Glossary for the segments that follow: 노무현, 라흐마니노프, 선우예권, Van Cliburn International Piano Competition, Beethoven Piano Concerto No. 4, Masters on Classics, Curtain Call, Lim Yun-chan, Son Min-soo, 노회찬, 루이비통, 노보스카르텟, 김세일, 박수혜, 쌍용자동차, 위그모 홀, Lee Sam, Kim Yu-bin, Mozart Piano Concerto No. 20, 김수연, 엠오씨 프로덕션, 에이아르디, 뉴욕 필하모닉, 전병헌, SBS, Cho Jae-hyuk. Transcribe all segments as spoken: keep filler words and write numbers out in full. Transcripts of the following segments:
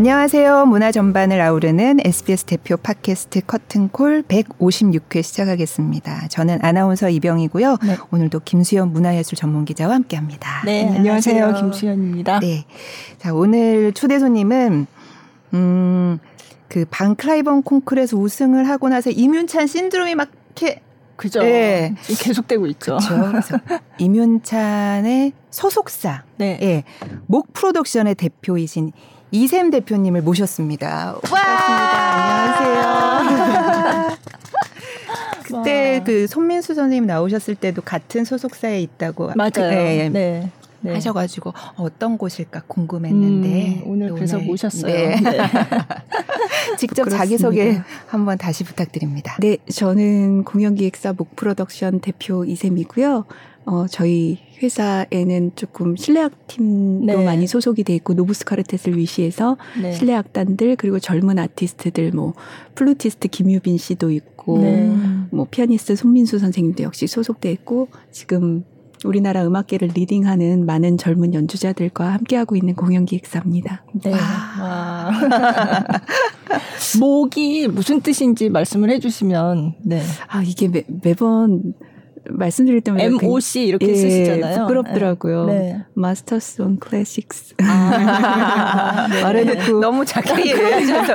안녕하세요. 문화 전반을 아우르는 에스비에스 대표 팟캐스트 커튼콜 백오십육 회 시작하겠습니다. 저는 아나운서 이병이고요. 네. 오늘도 김수연 문화예술 전문기자와 함께합니다. 네, 안녕하세요. 안녕하세요. 김수연입니다. 네, 자 오늘 초대 손님은 음, 그 반 클라이번 콩쿠르에서 우승을 하고 나서 임윤찬 신드롬이 막 이렇게 그죠. 네. 계속되고 있죠. 그렇죠. 임윤찬의 소속사, 네. 네. 엠오씨 프로덕션의 대표이신 이샘 대표님을 모셨습니다. 와! 안녕하세요. 그때 와. 그 손민수 선생님 나오셨을 때도 같은 소속사에 있다고 맞아요. 네. 네. 네. 하셔가지고 어떤 곳일까 궁금했는데 음, 오늘 그래서 오늘, 모셨어요. 네. 네. 직접 그렇습니다. 자기소개 한번 다시 부탁드립니다. 네, 저는 공연기획사 엠오씨 프로덕션 대표 이샘이고요. 어, 저희 회사에는 조금 실내악팀도 네. 많이 소속이 돼 있고 노보스카르텟을 위시해서 네. 실내악단들 그리고 젊은 아티스트들 뭐 플루티스트 김유빈 씨도 있고 네. 뭐 피아니스트 손민수 선생님도 역시 소속돼 있고 지금 우리나라 음악계를 리딩하는 많은 젊은 연주자들과 함께하고 있는 공연기획사입니다. 네. 와. 목이 무슨 뜻인지 말씀을 해주시면 네. 아 이게 매, 매번 말씀드릴 때마다 엠오씨 이렇게 예, 쓰시잖아요. 부끄럽더라고요. 네. Masters on Classics. 아, 네. 말해놓고 너무 작게 얘기하시면서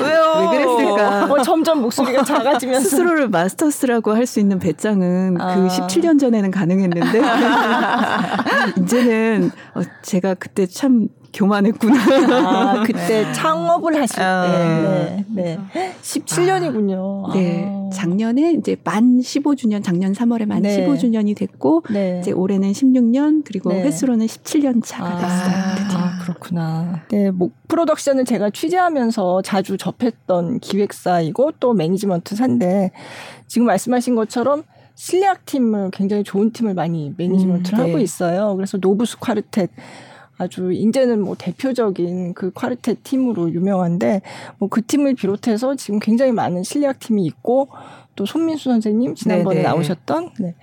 왜요? 왜 그랬을까? 어, 점점 목소리가 작아지면서 스스로를 마스터스라고 할 수 있는 배짱은 아. 그 십칠 년 전에는 가능했는데 이제는 어, 제가 그때 참 교만했구나. 아, 그때 네. 창업을 하실 때. 아, 네. 네. 네. 십칠 년이군요. 아, 네. 작년에 이제 만 십오 주년, 작년 삼월에 만 네. 십오 주년이 됐고, 네. 이제 올해는 십육 년, 그리고 네. 횟수로는 십칠 년 차가 아, 됐어요. 아, 그렇구나. 네. 뭐, 프로덕션은 제가 취재하면서 자주 접했던 기획사이고, 또 매니지먼트사인데, 지금 말씀하신 것처럼, 실내악팀을 굉장히 좋은 팀을 많이 매니지먼트를 음, 네. 하고 있어요. 그래서 노브스 콰르텟. 아주 이제는 뭐 대표적인 그 콰르텟 팀으로 유명한데 뭐 그 팀을 비롯해서 지금 굉장히 많은 실내악 팀이 있고 또 손민수 선생님 지난번에 네네. 나오셨던 네.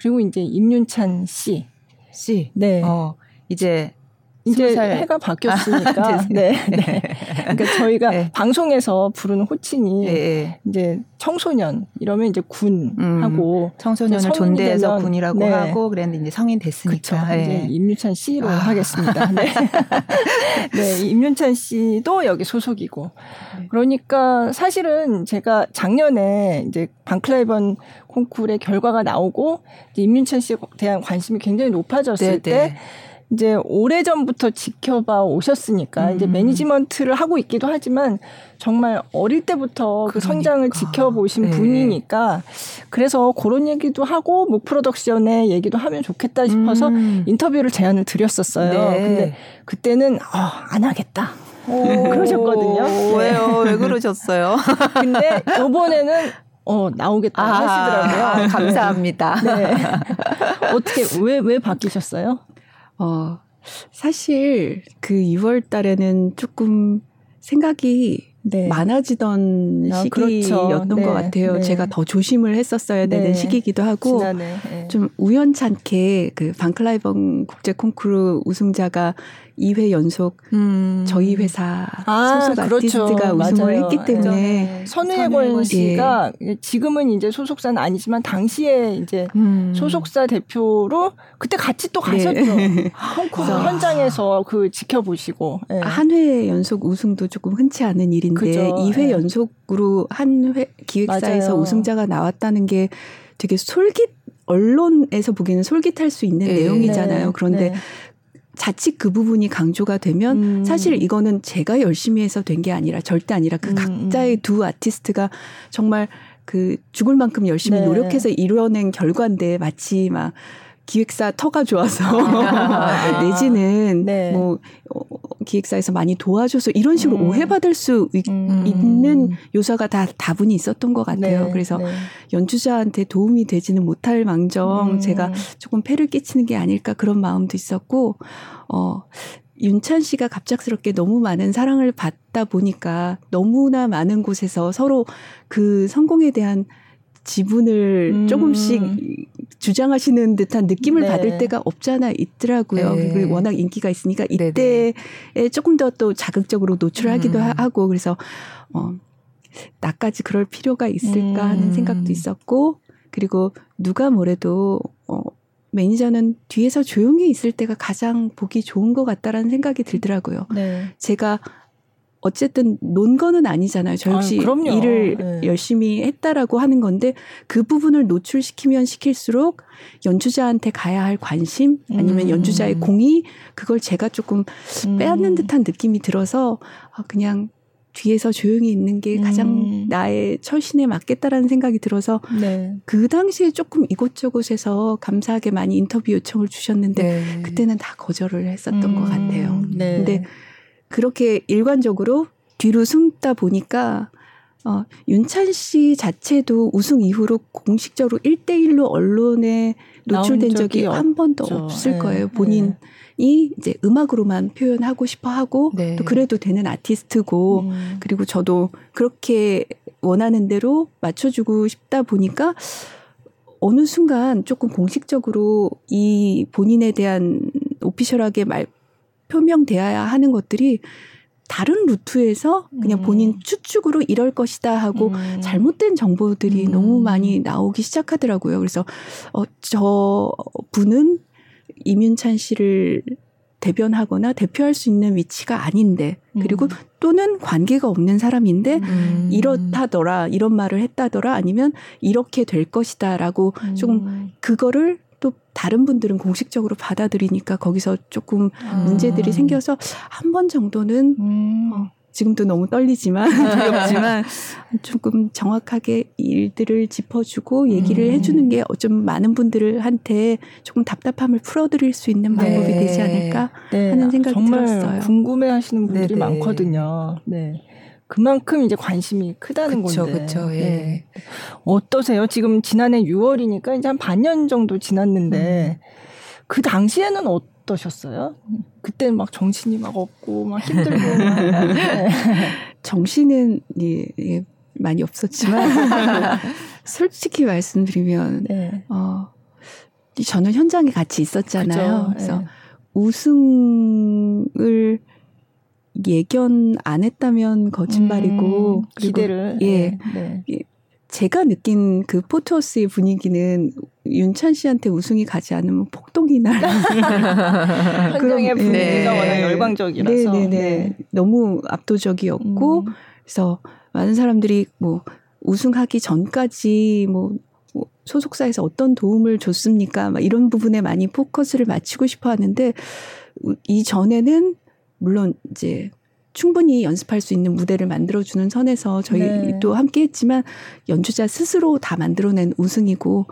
그리고 이제 임윤찬 씨, 씨, 네, 어, 이제 이제 해가 바뀌었으니까 네, 네. 그러니까 저희가 네. 방송에서 부르는 호칭이 네. 이제 청소년 이러면 이제 군 음, 하고 청소년을 존대해서 되면, 군이라고 네. 하고 그랬는데 이제 성인 됐으니까 그쵸, 네. 이제 임윤찬 씨로 아. 하겠습니다. 네. 네, 임윤찬 씨도 여기 소속이고 그러니까 사실은 제가 작년에 이제 반클라이번 콩쿠르의 결과가 나오고 이제 임윤찬 씨에 대한 관심이 굉장히 높아졌을 네, 때. 네. 이제 오래전부터 지켜봐 오셨으니까 음. 이제 매니지먼트를 하고 있기도 하지만 정말 어릴 때부터 그러니까. 그 성장을 지켜보신 네. 분이니까 그래서 그런 얘기도 하고 목 프로덕션의 얘기도 하면 좋겠다 싶어서 음. 인터뷰를 제안을 드렸었어요. 네. 근데 그때는 아, 안 하겠다. 오. 그러셨거든요. 네. 왜요? 왜 그러셨어요? 근데 이번에는 어, 나오겠다 아, 하시더라고요. 아, 감사합니다. 네. 어떻게 왜 왜 바뀌셨어요? 어, 사실 그 이월 달에는 조금 생각이 네. 많아지던 아, 시기였던 그렇죠. 네, 것 같아요. 네. 제가 더 조심을 했었어야 네. 되는 시기이기도 하고 네. 좀 우연찮게 그 반클라이번 국제 콩쿠르 우승자가 이 회 연속 음. 저희 회사 아, 소속 그렇죠. 아티스트가 우승을 맞아요. 했기 때문에 선우예권 씨가 예. 지금은 이제 소속사는 아니지만 당시에 이제 음. 소속사 대표로 그때 같이 또 가셨죠. 네. 콩쿠르 현장에서 그 지켜보시고 예. 한 회 연속 우승도 조금 흔치 않은 일인데 그죠. 이 회 예. 연속으로 한 회 기획사에서 맞아요. 우승자가 나왔다는 게 되게 솔깃 언론에서 보기에는 솔깃할 수 있는 예. 내용이잖아요. 네. 그런데 네. 자칫 그 부분이 강조가 되면 음. 사실 이거는 제가 열심히 해서 된 게 아니라 절대 아니라 그 음. 각자의 두 아티스트가 정말 그 죽을 만큼 열심히 네. 노력해서 이뤄낸 결과인데 마치 막 기획사 터가 좋아서 아. 내지는 네. 뭐 어, 기획사에서 많이 도와줘서 이런 식으로 음. 오해받을 수 있, 음. 있는 요소가 다 다분히 있었던 것 같아요. 네. 그래서 네. 연주자한테 도움이 되지는 못할 망정 음. 제가 조금 폐를 끼치는 게 아닐까 그런 마음도 있었고 어, 윤찬 씨가 갑작스럽게 너무 많은 사랑을 받다 보니까 너무나 많은 곳에서 서로 그 성공에 대한 지분을 음. 조금씩 주장하시는 듯한 느낌을 네. 받을 때가 없지 않아 있더라고요. 네. 그리고 워낙 인기가 있으니까 이때에 네네. 조금 더 또 자극적으로 노출하기도 음. 하고 그래서 어, 나까지 그럴 필요가 있을까 음. 하는 생각도 있었고 그리고 누가 뭐래도 어, 매니저는 뒤에서 조용히 있을 때가 가장 보기 좋은 것 같다라는 생각이 들더라고요. 네. 제가 어쨌든 논 거는 아니잖아요. 저 역시 아, 일을 네. 열심히 했다라고 하는 건데 그 부분을 노출시키면 시킬수록 연주자한테 가야 할 관심 아니면 음. 연주자의 공이 그걸 제가 조금 빼앗는 듯한 느낌이 들어서 그냥 뒤에서 조용히 있는 게 가장 음. 나의 처신에 맞겠다라는 생각이 들어서 네. 그 당시에 조금 이곳저곳에서 감사하게 많이 인터뷰 요청을 주셨는데 네. 그때는 다 거절을 했었던 음. 것 같아요. 네. 근데 그렇게 일관적으로 뒤로 숨다 보니까 어, 윤찬 씨 자체도 우승 이후로 공식적으로 일 대일로 언론에 노출된 적이, 적이 한 번도 없을 네. 거예요. 본인이 네. 이제 음악으로만 표현하고 싶어 하고 네. 또 그래도 되는 아티스트고 음. 그리고 저도 그렇게 원하는 대로 맞춰주고 싶다 보니까 어느 순간 조금 공식적으로 이 본인에 대한 오피셜하게 말 표명되어야 하는 것들이 다른 루트에서 그냥 본인 추측으로 이럴 것이다 하고 음. 잘못된 정보들이 음. 너무 많이 나오기 시작하더라고요. 그래서 어, 저 분은 임윤찬 씨를 대변하거나 대표할 수 있는 위치가 아닌데 그리고 음. 또는 관계가 없는 사람인데 음. 이렇다더라 이런 말을 했다더라 아니면 이렇게 될 것이다 라고 음. 조금 그거를 또 다른 분들은 공식적으로 받아들이니까 거기서 조금 아. 문제들이 생겨서 한 번 정도는 음. 어, 지금도 너무 떨리지만 두렵지만 조금 정확하게 일들을 짚어주고 얘기를 음. 해주는 게 좀 많은 분들한테 조금 답답함을 풀어드릴 수 있는 방법이 네. 되지 않을까 네. 하는 생각이 정말 들었어요. 정말 궁금해하시는 분들이 네네. 많거든요. 네. 그만큼 이제 관심이 크다는 그쵸, 건데. 그렇죠, 그렇죠. 예. 네. 어떠세요? 지금 지난해 유월이니까 이제 한 반년 정도 지났는데 음. 그 당시에는 어떠셨어요? 그때 막 정신이 막 없고 막 힘들고. 막 네. 정신은 예, 예, 많이 없었지만 솔직히 말씀드리면 네. 어, 저는 현장에 같이 있었잖아요. 그쵸, 그래서 예. 우승을 예견 안 했다면 거짓말이고 음, 기대를 예, 네. 예 제가 느낀 그 포트호스의 분위기는 윤찬 씨한테 우승이 가지 않으면 폭동이 날 현장의 분위기가 네. 워낙 열광적이라서 네네네 네. 너무 압도적이었고 음. 그래서 많은 사람들이 뭐 우승하기 전까지 뭐 소속사에서 어떤 도움을 줬습니까? 막 이런 부분에 많이 포커스를 맞추고 싶어 하는데 이전에는 물론 이제 충분히 연습할 수 있는 무대를 만들어주는 선에서 저희도 네. 함께했지만 연주자 스스로 다 만들어낸 우승이고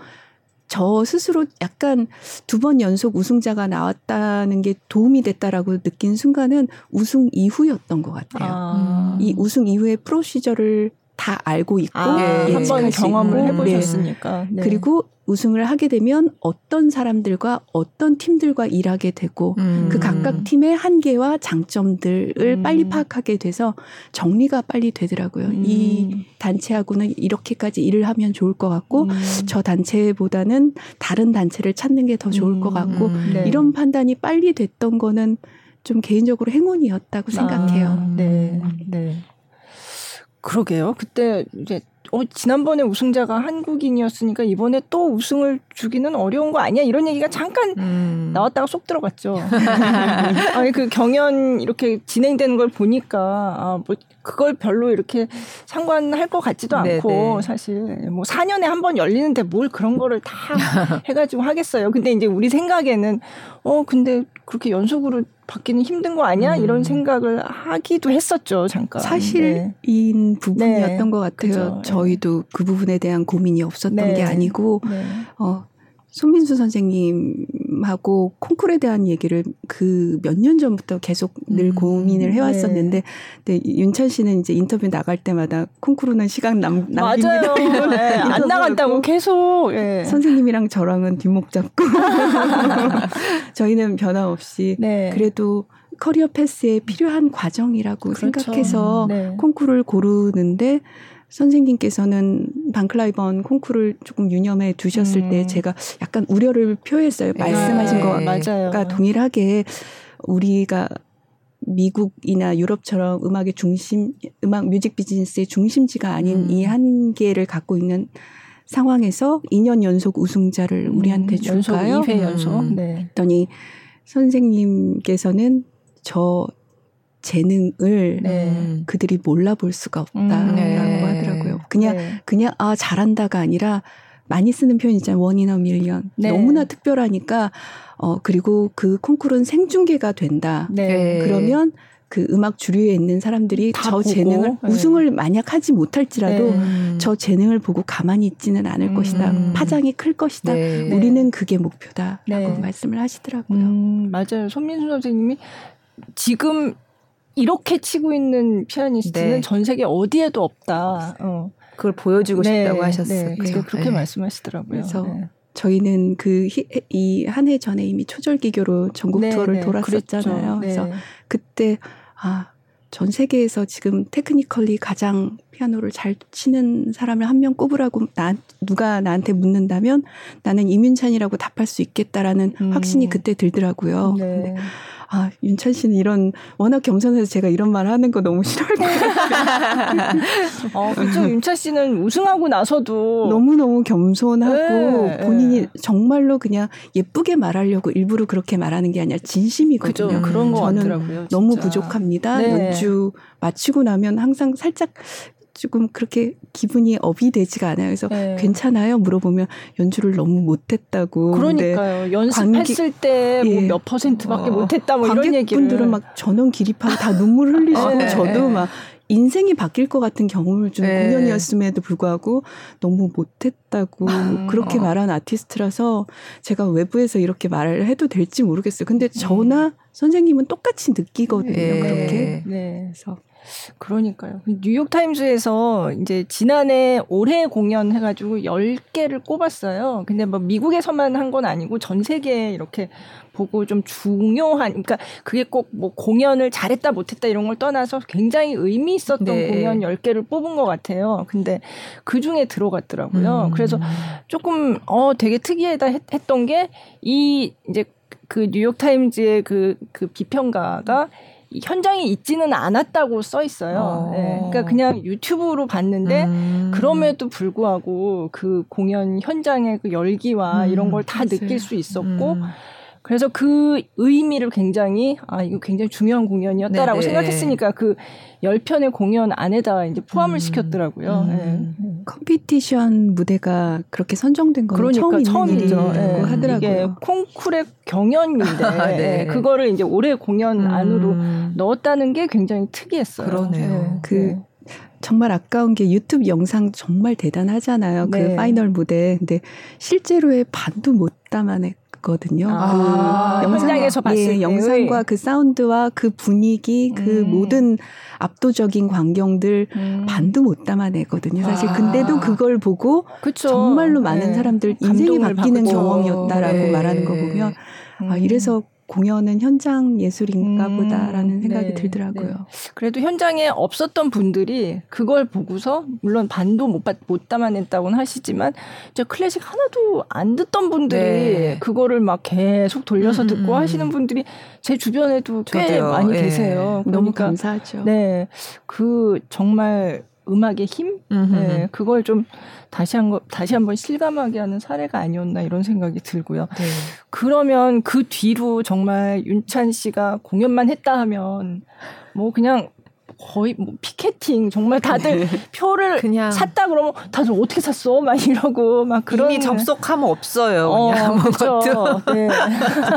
저 스스로 약간 두 번 연속 우승자가 나왔다는 게 도움이 됐다라고 느낀 순간은 우승 이후였던 것 같아요. 아. 이 우승 이후의 프로시저를 다 알고 있고 아, 예, 한번 경험을 있고, 해보셨으니까 네. 네. 그리고 우승을 하게 되면 어떤 사람들과 어떤 팀들과 일하게 되고 음. 그 각각 팀의 한계와 장점들을 음. 빨리 파악하게 돼서 정리가 빨리 되더라고요. 음. 이 단체하고는 이렇게까지 일을 하면 좋을 것 같고 음. 저 단체보다는 다른 단체를 찾는 게 더 좋을 음. 것 같고 네. 이런 판단이 빨리 됐던 거는 좀 개인적으로 행운이었다고 아, 생각해요. 네, 네. 그러게요. 그때 이제 어, 지난번에 우승자가 한국인이었으니까 이번에 또 우승을 주기는 어려운 거 아니야? 이런 얘기가 잠깐 음. 나왔다가 쏙 들어갔죠. 아니, 그 경연 이렇게 진행되는 걸 보니까 아, 뭐 그걸 별로 이렇게 상관할 것 같지도 않고 네네. 사실 뭐 사 년에 한 번 열리는데 뭘 그런 거를 다 해가지고 하겠어요. 근데 이제 우리 생각에는 어 근데 그렇게 연속으로 받기는 힘든 거 아니야? 음. 이런 생각을 하기도 했었죠, 잠깐. 사실인 네. 부분이었던 네. 것 같아요. 그죠. 저희도 그 부분에 대한 고민이 없었던 네. 게 아니고 네. 어, 손민수 선생님하고 콩쿨에 대한 얘기를 그 몇 년 전부터 계속 늘 음. 고민을 해왔었는데 네. 근데 윤찬 씨는 이제 인터뷰 나갈 때마다 콩쿨은 시간 남, 남깁니다. 맞아요. 네. 안 나간다고 계속. 네. 선생님이랑 저랑은 뒷목 잡고 저희는 변함없이 네. 그래도 커리어 패스에 필요한 과정이라고 그렇죠. 생각해서 네. 콩쿨을 고르는데 선생님께서는 반클라이번 콩쿠르를 조금 유념해 두셨을 음. 때 제가 약간 우려를 표했어요. 말씀하신 것과 네. 동일하게 우리가 미국이나 유럽처럼 음악의 중심, 음악 뮤직 비즈니스의 중심지가 아닌 음. 이 한계를 갖고 있는 상황에서 이 년 연속 우승자를 우리한테 음, 줄까요? 연속 이 회 연속. 음. 네. 했더니 선생님께서는 저 재능을 네. 그들이 몰라볼 수가 없다라고 음, 네. 하더라고요. 그냥 네. 그냥 아 잘한다가 아니라 많이 쓰는 표현 있잖아요. 원 인 어 밀리언. 네. 너무나 특별하니까 어 그리고 그 콩쿠르는 생중계가 된다. 네. 그러면 그 음악 주류에 있는 사람들이 저 보고, 재능을 우승을 네. 만약 하지 못할지라도 네. 저 재능을 보고 가만히 있지는 않을 음. 것이다. 파장이 클 것이다. 네. 우리는 그게 목표다라고 네. 말씀을 하시더라고요. 음, 맞아요. 손민수 선생님이 지금 이렇게 치고 있는 피아니스트는 네. 전 세계 어디에도 없다. 어. 그걸 보여주고 네. 싶다고 하셨어요. 네. 그래서 그렇게 네. 말씀하시더라고요. 그래서 네. 저희는 그 이 한 해 전에 이미 초절기교로 전국 네, 투어를 네, 돌았었잖아요. 그랬죠. 그래서 네. 그때 아, 전 세계에서 지금 테크니컬리 가장 피아노를 잘 치는 사람을 한 명 꼽으라고 나, 누가 나한테 묻는다면 나는 임윤찬이라고 답할 수 있겠다라는 음. 확신이 그때 들더라고요. 네. 근데 아, 윤찬 씨는 이런, 워낙 겸손해서 제가 이런 말 하는 거 너무 싫어할 것 같아요. 어, 그쵸. 윤찬 씨는 우승하고 나서도. 너무너무 겸손하고 네, 본인이 네. 정말로 그냥 예쁘게 말하려고 일부러 그렇게 말하는 게 아니라 진심이거든요. 그죠, 그런 거 저는 같더라고요, 너무 부족합니다. 네. 연주 마치고 나면 항상 살짝 조금 그렇게 기분이 업이 되지가 않아요. 그래서 네. 괜찮아요? 물어보면 연주를 너무 못했다고. 그러니까요. 연습했을 때 뭐 몇 퍼센트밖에 어. 못했다 뭐 이런 얘기를. 관객분들은 막 전원 기립하고 다 눈물 흘리시고 네. 저도 막 인생이 바뀔 것 같은 경험을 준 네. 공연이었음에도 불구하고 너무 못했다고 음. 그렇게 말한 아티스트라서 제가 외부에서 이렇게 말을 해도 될지 모르겠어요. 근데 저나 음. 선생님은 똑같이 느끼거든요. 네. 그렇게. 네. 그래서. 그러니까요. 뉴욕타임스에서 이제 지난해 올해 공연해가지고 열 개를 꼽았어요. 근데 뭐 미국에서만 한 건 아니고 전 세계에 이렇게 보고 좀 중요한, 그러니까 그게 꼭 뭐 공연을 잘했다 못했다 이런 걸 떠나서 굉장히 의미 있었던 네. 공연 열 개를 뽑은 것 같아요. 근데 그 중에 들어갔더라고요. 음. 그래서 조금, 어, 되게 특이하다 했, 했던 게 이 이제 그 뉴욕타임즈의 그, 그 비평가가 현장에 있지는 않았다고 써 있어요. 네. 그러니까 그냥 유튜브로 봤는데 음. 그럼에도 불구하고 그 공연 현장의 그 열기와 음. 이런 걸 다 느낄 수 있었고 음. 그래서 그 의미를 굉장히 아 이거 굉장히 중요한 공연이었다라고 네네. 생각했으니까 그 열 편의 공연 안에다 이제 포함을 음. 시켰더라고요. 음. 네. 컴피티션 무대가 그렇게 선정된 건 그러니까 처음이죠. 네. 하더라고요. 이게 콩쿠르의 경연인데 아, 네. 그거를 이제 올해 공연 음. 안으로 넣었다는 게 굉장히 특이했어요. 그러네요. 네. 그 네. 정말 아까운 게 유튜브 영상 정말 대단하잖아요. 네. 그 파이널 무대. 근데 실제로의 반도 못 담아냈고 거든요. 아, 그 현장에서 봤을 때 예, 영상과 그 사운드와 그 분위기, 그 음. 모든 압도적인 광경들 음. 반도 못 담아내거든요. 사실 아. 근데도 그걸 보고 그쵸. 정말로 많은 네. 사람들 인생이 바뀌는 받고. 경험이었다라고 네. 말하는 거 보면 음. 아, 이래서 공연은 현장 예술인가 음. 보다라는 생각이 네. 들더라고요. 네. 그래도 현장에 없었던 분들이 그걸 보고서 물론 반도 못, 못 담아냈다고는 하시지만 진짜 클래식 하나도 안 듣던 분들이 네. 그거를 막 계속 돌려서 음. 듣고 하시는 분들이 제 주변에도 꽤 저도요. 많이 네. 계세요. 그러니까, 너무 감사하죠. 네, 그 정말 음악의 힘? 네, 그걸 좀 다시 한 거, 다시 한번 실감하게 하는 사례가 아니었나 이런 생각이 들고요. 네. 그러면 그 뒤로 정말 윤찬 씨가 공연만 했다 하면 뭐 그냥 거의 뭐 피켓팅 정말 다들 네. 표를 그냥 샀다 그러면 다들 어떻게 샀어? 막 이러고 막 그런 이미 접속하면 없어요. 어, 그냥 그렇죠. 네.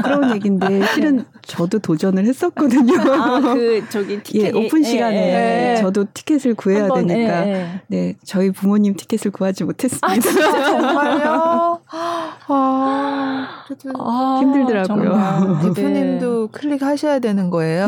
그런 얘기인데 실은 저도 도전을 했었거든요. 아, 그 저기 티켓 예, 오픈 시간에 예, 예. 저도 티켓을 구해야 한번, 되니까 예, 예. 네 저희 부모님 티켓을 구하지 못했습니다. 아, 진짜 정말요? 아, 그래도 아, 힘들더라고요. 대표님도 클릭하셔야 되는 거예요.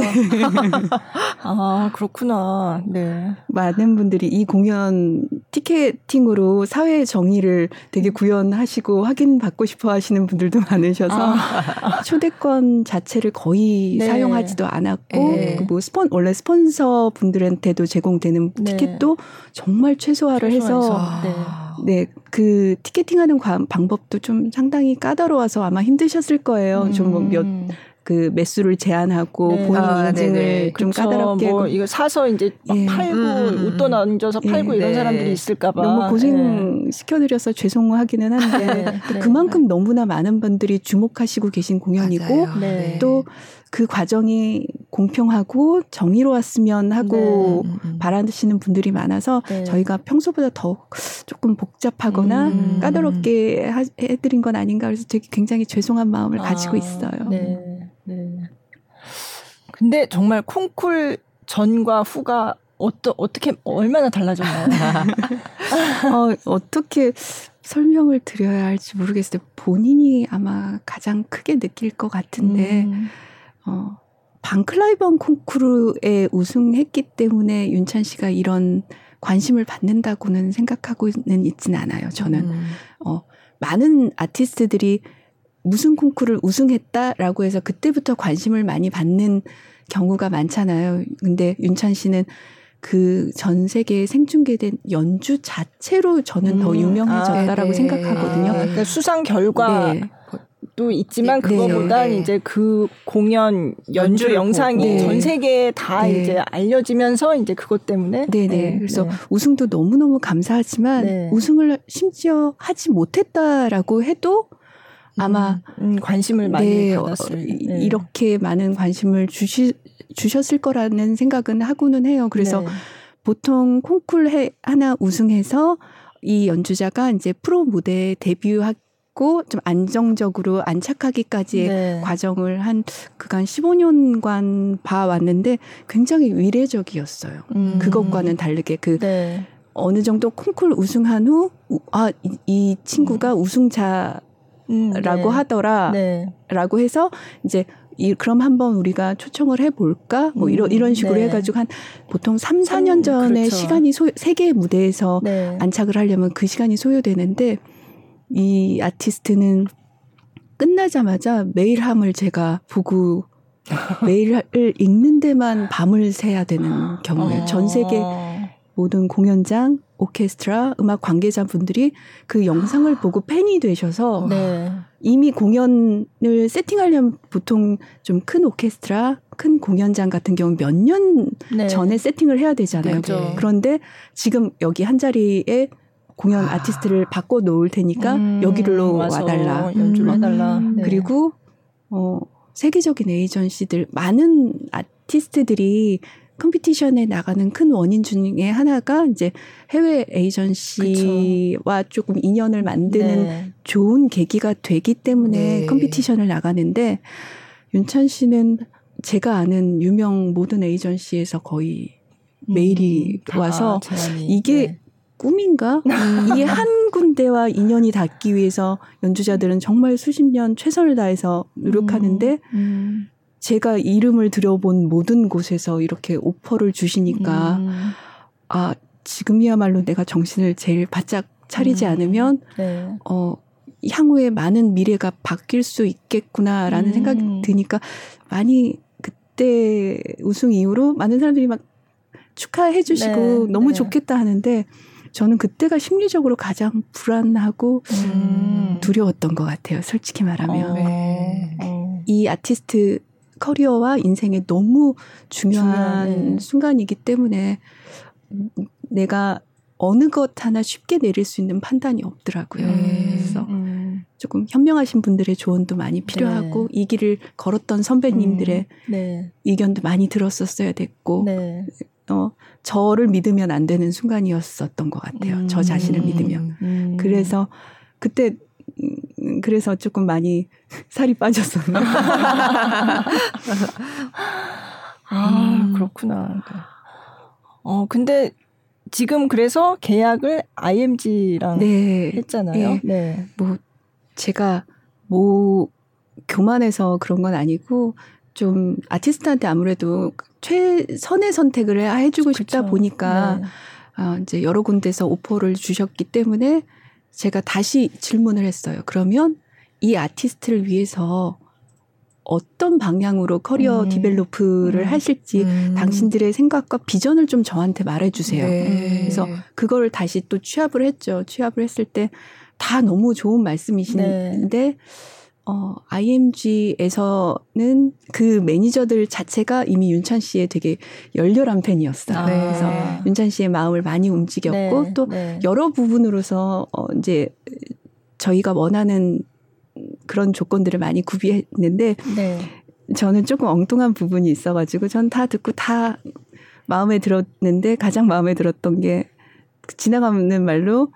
아, 그렇구나. 네. 많은 분들이 이 공연 티켓팅으로 사회의 정의를 되게 구현하시고 확인받고 싶어 하시는 분들도 많으셔서 아. 초대권 자체를 거의 네. 사용하지도 않았고 네. 뭐 스폰, 원래 스폰서 분들한테도 제공되는 네. 티켓도 정말 최소화를 최소화해서. 해서 네. 네, 그 티켓팅하는 방법도 좀 상당히 까다로워서 아마 힘드셨을 거예요. 음. 좀 몇 그 매수를 제한하고 네. 본인 아, 인증을 네네. 좀 그쵸. 까다롭게 뭐 이거 사서 이제 막 예. 팔고 음. 웃돈 얹어서 팔고 예. 이런 네. 사람들이 있을까봐 너무 고생 예. 시켜드려서 죄송하기는 한데 네. 네. 그만큼 너무나 많은 분들이 주목하시고 계신 공연이고 네. 또 그 과정이 공평하고 정의로웠으면 하고 네. 바라시는 분들이 많아서 네. 저희가 평소보다 더 조금 복잡하거나 음. 까다롭게 하, 해드린 건 아닌가 그래서 되게 굉장히 죄송한 마음을 아, 가지고 있어요. 네. 네. 근데 정말 콩쿨 전과 후가 어떠, 어떻게 얼마나 달라졌나요? 어, 어떻게 설명을 드려야 할지 모르겠어요. 본인이 아마 가장 크게 느낄 것 같은데 음. 어, 반클라이번 콩쿠르에 우승했기 때문에 윤찬 씨가 이런 관심을 받는다고는 생각하고는 있진 않아요. 저는 음. 어, 많은 아티스트들이 무슨 콩쿠르를 우승했다라고 해서 그때부터 관심을 많이 받는 경우가 많잖아요. 근데 윤찬 씨는 그 전 세계에 생중계된 연주 자체로 저는 음. 더 유명해졌다라고 아, 네. 생각하거든요. 아, 그러니까 수상 결과 네. 도 있지만 네, 그거보단 네. 이제 그 공연 연주, 연주 영상이 네. 전 세계에 다 네. 이제 알려지면서 이제 그것 때문에 네네 네. 그래서 네. 우승도 너무너무 감사하지만 네. 우승을 심지어 하지 못했다라고 해도 아마 음, 음, 관심을 많이 네, 받았을 네. 이렇게 많은 관심을 주시 주셨을 거라는 생각은 하고는 해요. 그래서 네. 보통 콩쿨 하나 우승해서 이 연주자가 이제 프로 무대에 데뷔하 좀 안정적으로 안착하기까지의 네. 과정을 한 그간 십오 년간 봐왔는데 굉장히 위례적이었어요. 음. 그것과는 다르게 그 네. 어느 정도 콩쿨 우승한 후 아, 이, 이 친구가 음. 우승자라고 음, 네. 하더라 네. 라고 해서 이제 이, 그럼 한번 우리가 초청을 해볼까? 뭐, 이런, 이런 식으로 네. 해가지고 한, 보통 삼, 사 년 전에 그렇죠. 시간이 소, 세계의 무대에서 네. 안착을 하려면 그 시간이 소요되는데 이 아티스트는 끝나자마자 메일함을 제가 보고 메일을 읽는 데만 밤을 새야 되는 경우예요. 전 세계 모든 공연장, 오케스트라, 음악 관계자분들이 그 영상을 보고 팬이 되셔서 네. 이미 공연을 세팅하려면 보통 좀 큰 오케스트라, 큰 공연장 같은 경우 몇 년 네. 전에 세팅을 해야 되잖아요. 그렇죠. 그런데 지금 여기 한 자리에 공연 아. 아티스트를 바꿔놓을 테니까 음, 여기로 와달라. 연주를 해달라. 음, 네. 그리고 어, 세계적인 에이전시들 많은 아티스트들이 컴피티션에 나가는 큰 원인 중에 하나가 이제 해외 에이전시와 그쵸. 조금 인연을 만드는 네. 좋은 계기가 되기 때문에 네. 컴피티션을 나가는데 윤찬 씨는 제가 아는 유명 모든 에이전시에서 거의 음, 메일이 아, 와서 제안이, 이게 네. 꿈인가? 이 한 군데와 인연이 닿기 위해서 연주자들은 정말 수십 년 최선을 다해서 노력하는데 음, 음. 제가 이름을 들여본 모든 곳에서 이렇게 오퍼를 주시니까 음. 아 지금이야말로 내가 정신을 제일 바짝 차리지 음. 않으면 네. 어, 향후에 많은 미래가 바뀔 수 있겠구나라는 음. 생각이 드니까 많이 그때 우승 이후로 많은 사람들이 막 축하해 주시고 네. 너무 네. 좋겠다 하는데 저는 그때가 심리적으로 가장 불안하고 음. 두려웠던 것 같아요. 솔직히 말하면. 어, 네. 어. 이 아티스트 커리어와 인생에 너무 중요한 중요하네. 순간이기 때문에 내가 어느 것 하나 쉽게 내릴 수 있는 판단이 없더라고요. 음. 그래서 음. 조금 현명하신 분들의 조언도 많이 필요하고 네. 이 길을 걸었던 선배님들의 음. 네. 의견도 많이 들었었어야 됐고 네. 어, 저를 믿으면 안 되는 순간이었었던 것 같아요. 음, 저 자신을 믿으면. 음. 그래서 그때 그래서 조금 많이 살이 빠졌었나. 아 음. 그렇구나. 어 근데 지금 그래서 계약을 아이엠지랑 네, 했잖아요. 네. 네. 뭐 제가 뭐 교만해서 그런 건 아니고 좀 아티스트한테 아무래도 최선의 선택을 해주고 그쵸. 싶다 보니까 네. 어, 이제 여러 군데서 오퍼를 주셨기 때문에 제가 다시 질문을 했어요. 그러면 이 아티스트를 위해서 어떤 방향으로 커리어 음. 디벨로프를 음. 하실지 음. 당신들의 생각과 비전을 좀 저한테 말해주세요. 네. 그래서 그걸 다시 또 취합을 했죠. 취합을 했을 때 다 너무 좋은 말씀이신데 네. 어, 아이엠지에서는 그 매니저들 자체가 이미 윤찬 씨의 되게 열렬한 팬이었어요. 아. 그래서 윤찬 씨의 마음을 많이 움직였고 네. 또 네. 여러 부분으로서 어, 이제 저희가 원하는 그런 조건들을 많이 구비했는데 네. 저는 조금 엉뚱한 부분이 있어가지고 전 다 듣고 다 마음에 들었는데 가장 마음에 들었던 게 지나가는 말로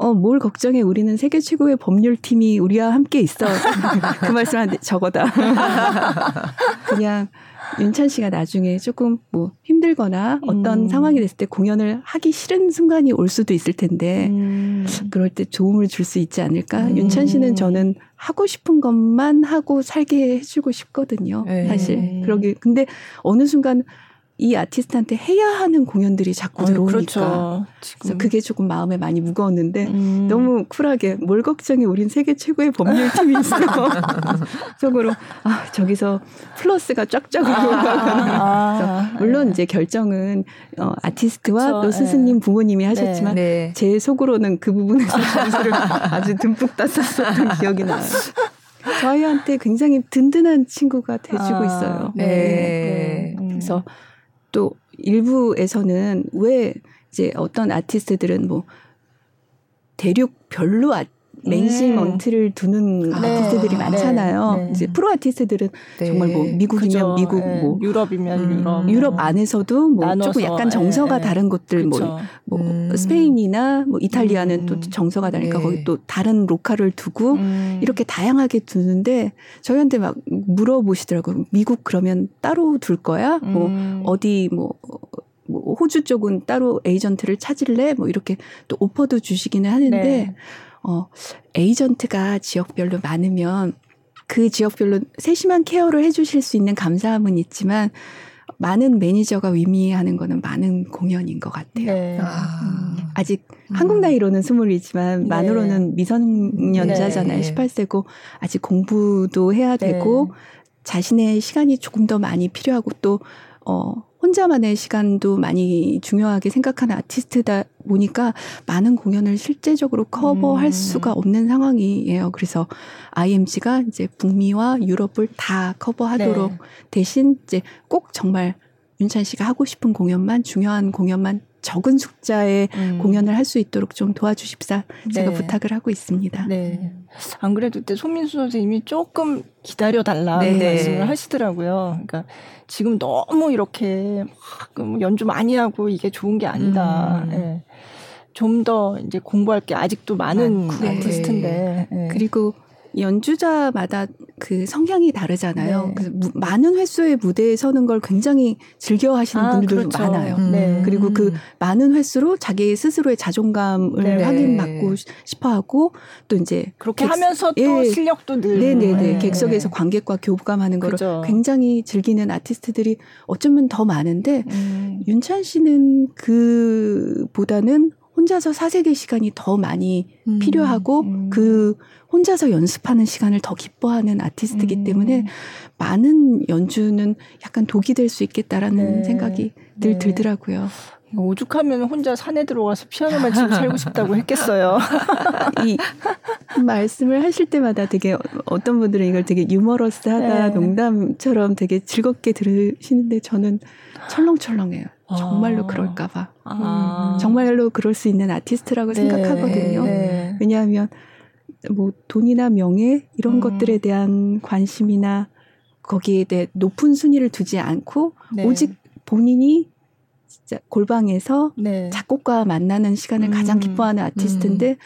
어, 뭘 걱정해 우리는 세계 최고의 법률팀이 우리와 함께 있어. 그 말씀을 하는데 저거다. 그냥 윤찬 씨가 나중에 조금 뭐 힘들거나 어떤 음. 상황이 됐을 때 공연을 하기 싫은 순간이 올 수도 있을 텐데 음. 그럴 때 도움을 줄 수 있지 않을까. 음. 윤찬 씨는 저는 하고 싶은 것만 하고 살게 해주고 싶거든요. 에이. 사실 그러기 근데 어느 순간 이 아티스트한테 해야 하는 공연들이 자꾸 아유, 들어오니까 그렇죠. 그래서 그게 조금 마음에 많이 무거웠는데 음. 너무 쿨하게 뭘 걱정해 우린 세계 최고의 법률팀이 있어. 속으로 아 저기서 플러스가 쫙쫙 올라가는 아, 아, 물론 네. 이제 결정은 어, 아티스트와 그쵸, 또 스승님 네. 부모님이 하셨지만 네, 네. 제 속으로는 그 부분에서 점수를 아주 듬뿍 땄었던 기억이 나요. 저희한테 굉장히 든든한 친구가 돼주고 아, 있어요. 네. 네. 네. 음. 그래서 또 일부에서는 왜 이제 어떤 아티스트들은 뭐 대륙 별로 아, 매니지먼트를 음. 두는 아, 아티스트들이 네, 많잖아요. 네, 네. 이제 프로 아티스트들은 네. 정말 뭐 미국이면 그죠, 미국, 네. 뭐 유럽이면 음, 유럽, 유럽 안에서도 뭐 나눠서, 조금 약간 정서가 네, 다른 곳들 뭐, 뭐 음. 스페인이나 뭐 이탈리아는 음. 또 정서가 다르니까 네. 거기 또 다른 로카를 두고 음. 이렇게 다양하게 두는데 저희한테 막 물어보시더라고요. 미국 그러면 따로 둘 거야? 음. 뭐 어디 뭐 뭐 호주 쪽은 따로 에이전트를 찾을래? 뭐 이렇게 또 오퍼도 주시기는 하는데. 네. 어, 에이전트가 지역별로 많으면 그 지역별로 세심한 케어를 해주실 수 있는 감사함은 있지만 많은 매니저가 의미하는 거는 많은 공연인 것 같아요. 네. 아. 아직 음. 한국 나이로는 스물이지만 네. 만으로는 미성년자잖아요. 네. 열여덟 세고 아직 공부도 해야 네. 되고 자신의 시간이 조금 더 많이 필요하고 또 어, 혼자만의 시간도 많이 중요하게 생각하는 아티스트다 보니까 많은 공연을 실제적으로 커버할 음. 수가 없는 상황이에요. 그래서 아이엠지가 이제 북미와 유럽을 다 커버하도록 네. 대신 이제 꼭 정말 윤찬 씨가 하고 싶은 공연만 중요한 공연만 적은 숫자의 음. 공연을 할 수 있도록 좀 도와주십사 제가 네. 부탁을 하고 있습니다. 네. 안 그래도 그때 손민수 선생님이 조금 기다려달라는 네. 말씀을 하시더라고요. 그러니까 지금 너무 이렇게 막 연주 많이 하고 이게 좋은 게 아니다. 음. 네. 좀 더 이제 공부할 게 아직도 많은 네. 아티스트인데. 네. 그리고 연주자마다 그 성향이 다르잖아요. 네. 그래서 무, 많은 횟수의 무대에 서는 걸 굉장히 즐겨하시는 아, 분들도 그렇죠. 많아요. 음. 네. 그리고 그 많은 횟수로 자기 스스로의 자존감을 네. 확인받고 싶어하고 또 이제 그렇게 객, 하면서 예. 또 실력도 늘고 네네네 네. 객석에서 관객과 교감하는 걸 그렇죠. 굉장히 즐기는 아티스트들이 어쩌면 더 많은데 음. 윤찬 씨는 그보다는 혼자서 사색의 시간이 더 많이 음, 필요하고 음. 그 혼자서 연습하는 시간을 더 기뻐하는 아티스트이기 음. 때문에 많은 연주는 약간 독이 될 수 있겠다라는 네. 생각이 늘 네. 들더라고요. 오죽하면 혼자 산에 들어가서 피아노만 치고 살고 싶다고 했겠어요. 이 말씀을 하실 때마다 되게 어떤 분들은 이걸 되게 유머러스하다 네. 농담처럼 되게 즐겁게 들으시는데 저는 철렁철렁해요. 정말로 아. 그럴까 봐. 아. 음, 정말로 그럴 수 있는 아티스트라고 네. 생각하거든요. 네. 왜냐하면 뭐 돈이나 명예 이런 음. 것들에 대한 관심이나 거기에 대해 높은 순위를 두지 않고 네. 오직 본인이 진짜 골방에서 네. 작곡과 만나는 시간을 음. 가장 기뻐하는 아티스트인데 음.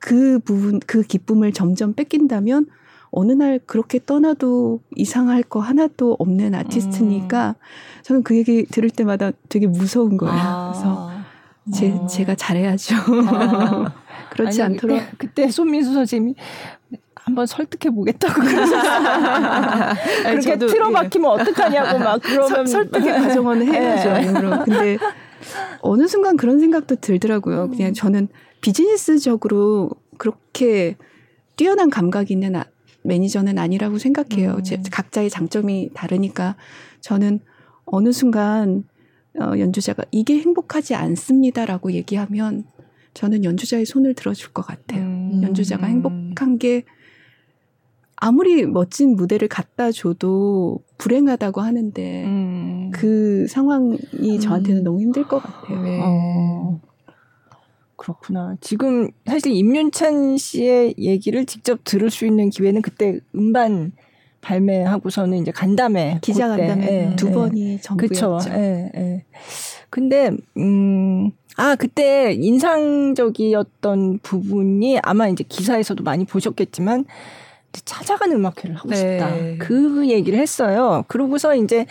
그 부분, 그 기쁨을 점점 뺏긴다면 어느 날 그렇게 떠나도 이상할 거 하나도 없는 아티스트니까 음. 저는 그 얘기 들을 때마다 되게 무서운 거예요. 아. 그래서 제, 아. 제가 잘해야죠. 아. 그렇지 아니, 않도록. 그때 손민수 선생님이 한번 설득해 보겠다고 그러셨어요. 그렇게 틀어박히면 어떡하냐고 막 그러면 설득의 과정은 해야죠. 물론. 근데 어느 순간 그런 생각도 들더라고요. 음. 그냥 저는 비즈니스적으로 그렇게 뛰어난 감각이 있는 아, 매니저는 아니라고 생각해요. 음. 제, 각자의 장점이 다르니까. 저는 어느 순간 어, 연주자가 이게 행복하지 않습니다라고 얘기하면 저는 연주자의 손을 들어줄 것 같아요. 음. 연주자가 행복한 게 아무리 멋진 무대를 갖다 줘도 불행하다고 하는데 음. 그 상황이 음. 저한테는 너무 힘들 것 같아요. 네. 어. 그렇구나. 지금 사실 임윤찬 씨의 얘기를 직접 들을 수 있는 기회는 그때 음반 발매하고서는 이제 간담회, 기자 간담회 예, 두 예. 번이 전부였죠. 그쵸. 예, 예. 근데 음, 아 그때 인상적이었던 부분이 아마 이제 기사에서도 많이 보셨겠지만 찾아가는 음악회를 하고 네. 싶다. 그 얘기를 했어요. 그러고서 이제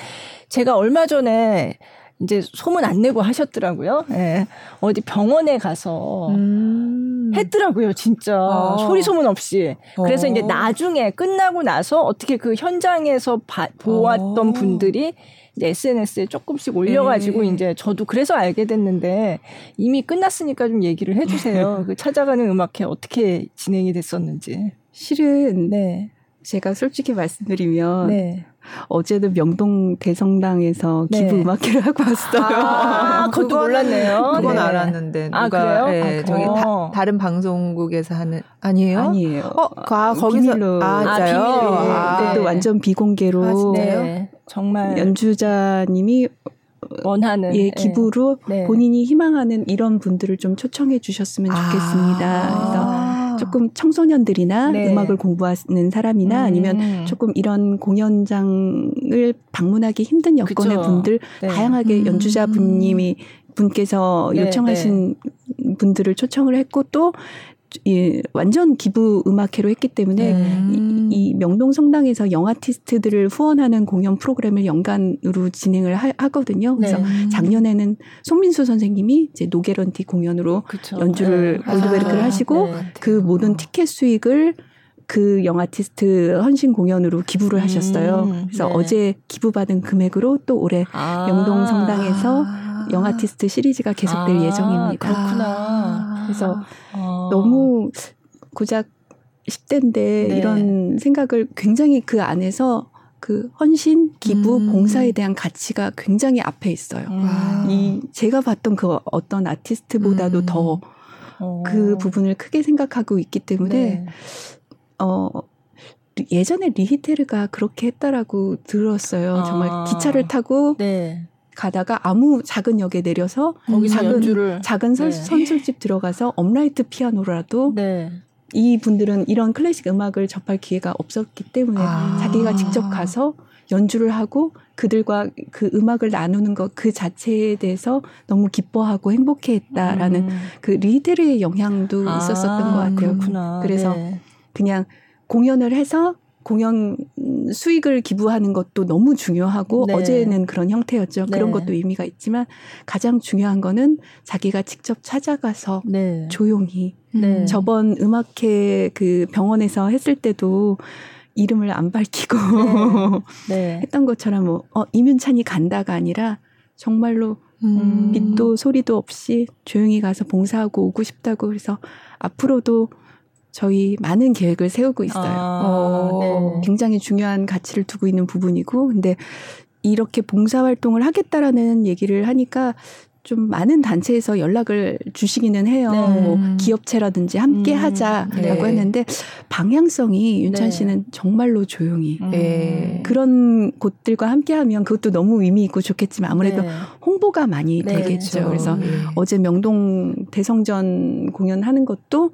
제가 얼마 전에 이제 소문 안 내고 하셨더라고요. 예. 어디 병원에 가서 음. 했더라고요, 진짜. 어. 소리 소문 없이. 어. 그래서 이제 나중에 끝나고 나서 어떻게 그 현장에서 바, 보았던 어. 분들이 이제 에스엔에스에 조금씩 올려가지고 네. 이제 저도 그래서 알게 됐는데 이미 끝났으니까 좀 얘기를 해주세요. 그 찾아가는 음악회 어떻게 진행이 됐었는지. 실은 네. 제가 솔직히 말씀드리면 네. 어제도 명동 대성당에서 네. 기부 음악회를 하고 왔어요. 아, 그것도 그건, 몰랐네요. 그건 네. 알았는데. 누가, 아, 그래요? 네, 아, 저기 다, 다른 방송국에서 하는. 아니에요? 아니에요. 어, 아, 거기서. 비밀로. 아, 맞아요. 아, 네. 아, 그것도 네. 완전 비공개로. 아, 진짜요? 네. 정말. 연주자님이. 원하는. 예, 기부로 네. 본인이 희망하는 이런 분들을 좀 초청해 주셨으면 좋겠습니다. 아. 그래서 조금 청소년들이나 네. 음악을 공부하는 사람이나 음. 아니면 조금 이런 공연장을 방문하기 힘든 여건의 그쵸. 분들 네. 다양하게 음. 연주자분님이 분께서 네. 요청하신 네. 분들을 초청을 했고 또 예, 완전 기부 음악회로 했기 때문에 음. 이, 이 명동 성당에서 영 아티스트들을 후원하는 공연 프로그램을 연간으로 진행을 하, 하거든요. 그래서 네. 작년에는 손민수 선생님이 이제 노게런티 공연으로 그쵸. 연주를 네. 골드베르크를 아, 하시고 네. 그 모든 티켓 수익을 그 영 아티스트 헌신 공연으로 기부를 하셨어요. 음. 그래서 네. 어제 기부받은 금액으로 또 올해 아. 명동 성당에서 아. 영 아티스트 시리즈가 계속될 아. 예정입니다. 그렇구나. 그래서 아. 너무 고작 십 대인데 네. 이런 생각을 굉장히 그 안에서 그 헌신, 기부, 음. 봉사에 대한 가치가 굉장히 앞에 있어요. 아. 이 제가 봤던 그 어떤 아티스트보다도 음. 더 그 부분을 크게 생각하고 있기 때문에 네. 어, 예전에 리히테르가 그렇게 했다라고 들었어요. 아. 정말 기차를 타고 네. 가다가 아무 작은 역에 내려서 거기서 작은, 연주를. 작은 네. 선술집 들어가서 업라이트 피아노라도 네. 이분들은 이런 클래식 음악을 접할 기회가 없었기 때문에 아. 자기가 직접 가서 연주를 하고 그들과 그 음악을 나누는 것 그 자체에 대해서 너무 기뻐하고 행복해했다라는 음. 그 리히테르의 영향도 아. 있었었던 것 같아요. 그렇구나. 그래서 네. 그냥 공연을 해서 공연 수익을 기부하는 것도 너무 중요하고 네. 어제는 그런 형태였죠. 네. 그런 것도 의미가 있지만 가장 중요한 거는 자기가 직접 찾아가서 네. 조용히 네. 저번 음악회 그 병원에서 했을 때도 이름을 안 밝히고 네. 네. 했던 것처럼 뭐 어, 임윤찬이 간다가 아니라 정말로 음. 빛도 소리도 없이 조용히 가서 봉사하고 오고 싶다고 그래서 앞으로도 저희 많은 계획을 세우고 있어요. 아, 어, 네. 굉장히 중요한 가치를 두고 있는 부분이고 근데 이렇게 봉사활동을 하겠다라는 얘기를 하니까 좀 많은 단체에서 연락을 주시기는 해요. 네. 뭐 기업체라든지 함께 음, 하자라고 네. 했는데 방향성이 윤찬 씨는 네. 정말로 조용히 네. 그런 곳들과 함께하면 그것도 너무 의미 있고 좋겠지만 아무래도 네. 홍보가 많이 네, 되겠죠. 그렇죠. 그래서 네. 어제 명동 대성전 공연하는 것도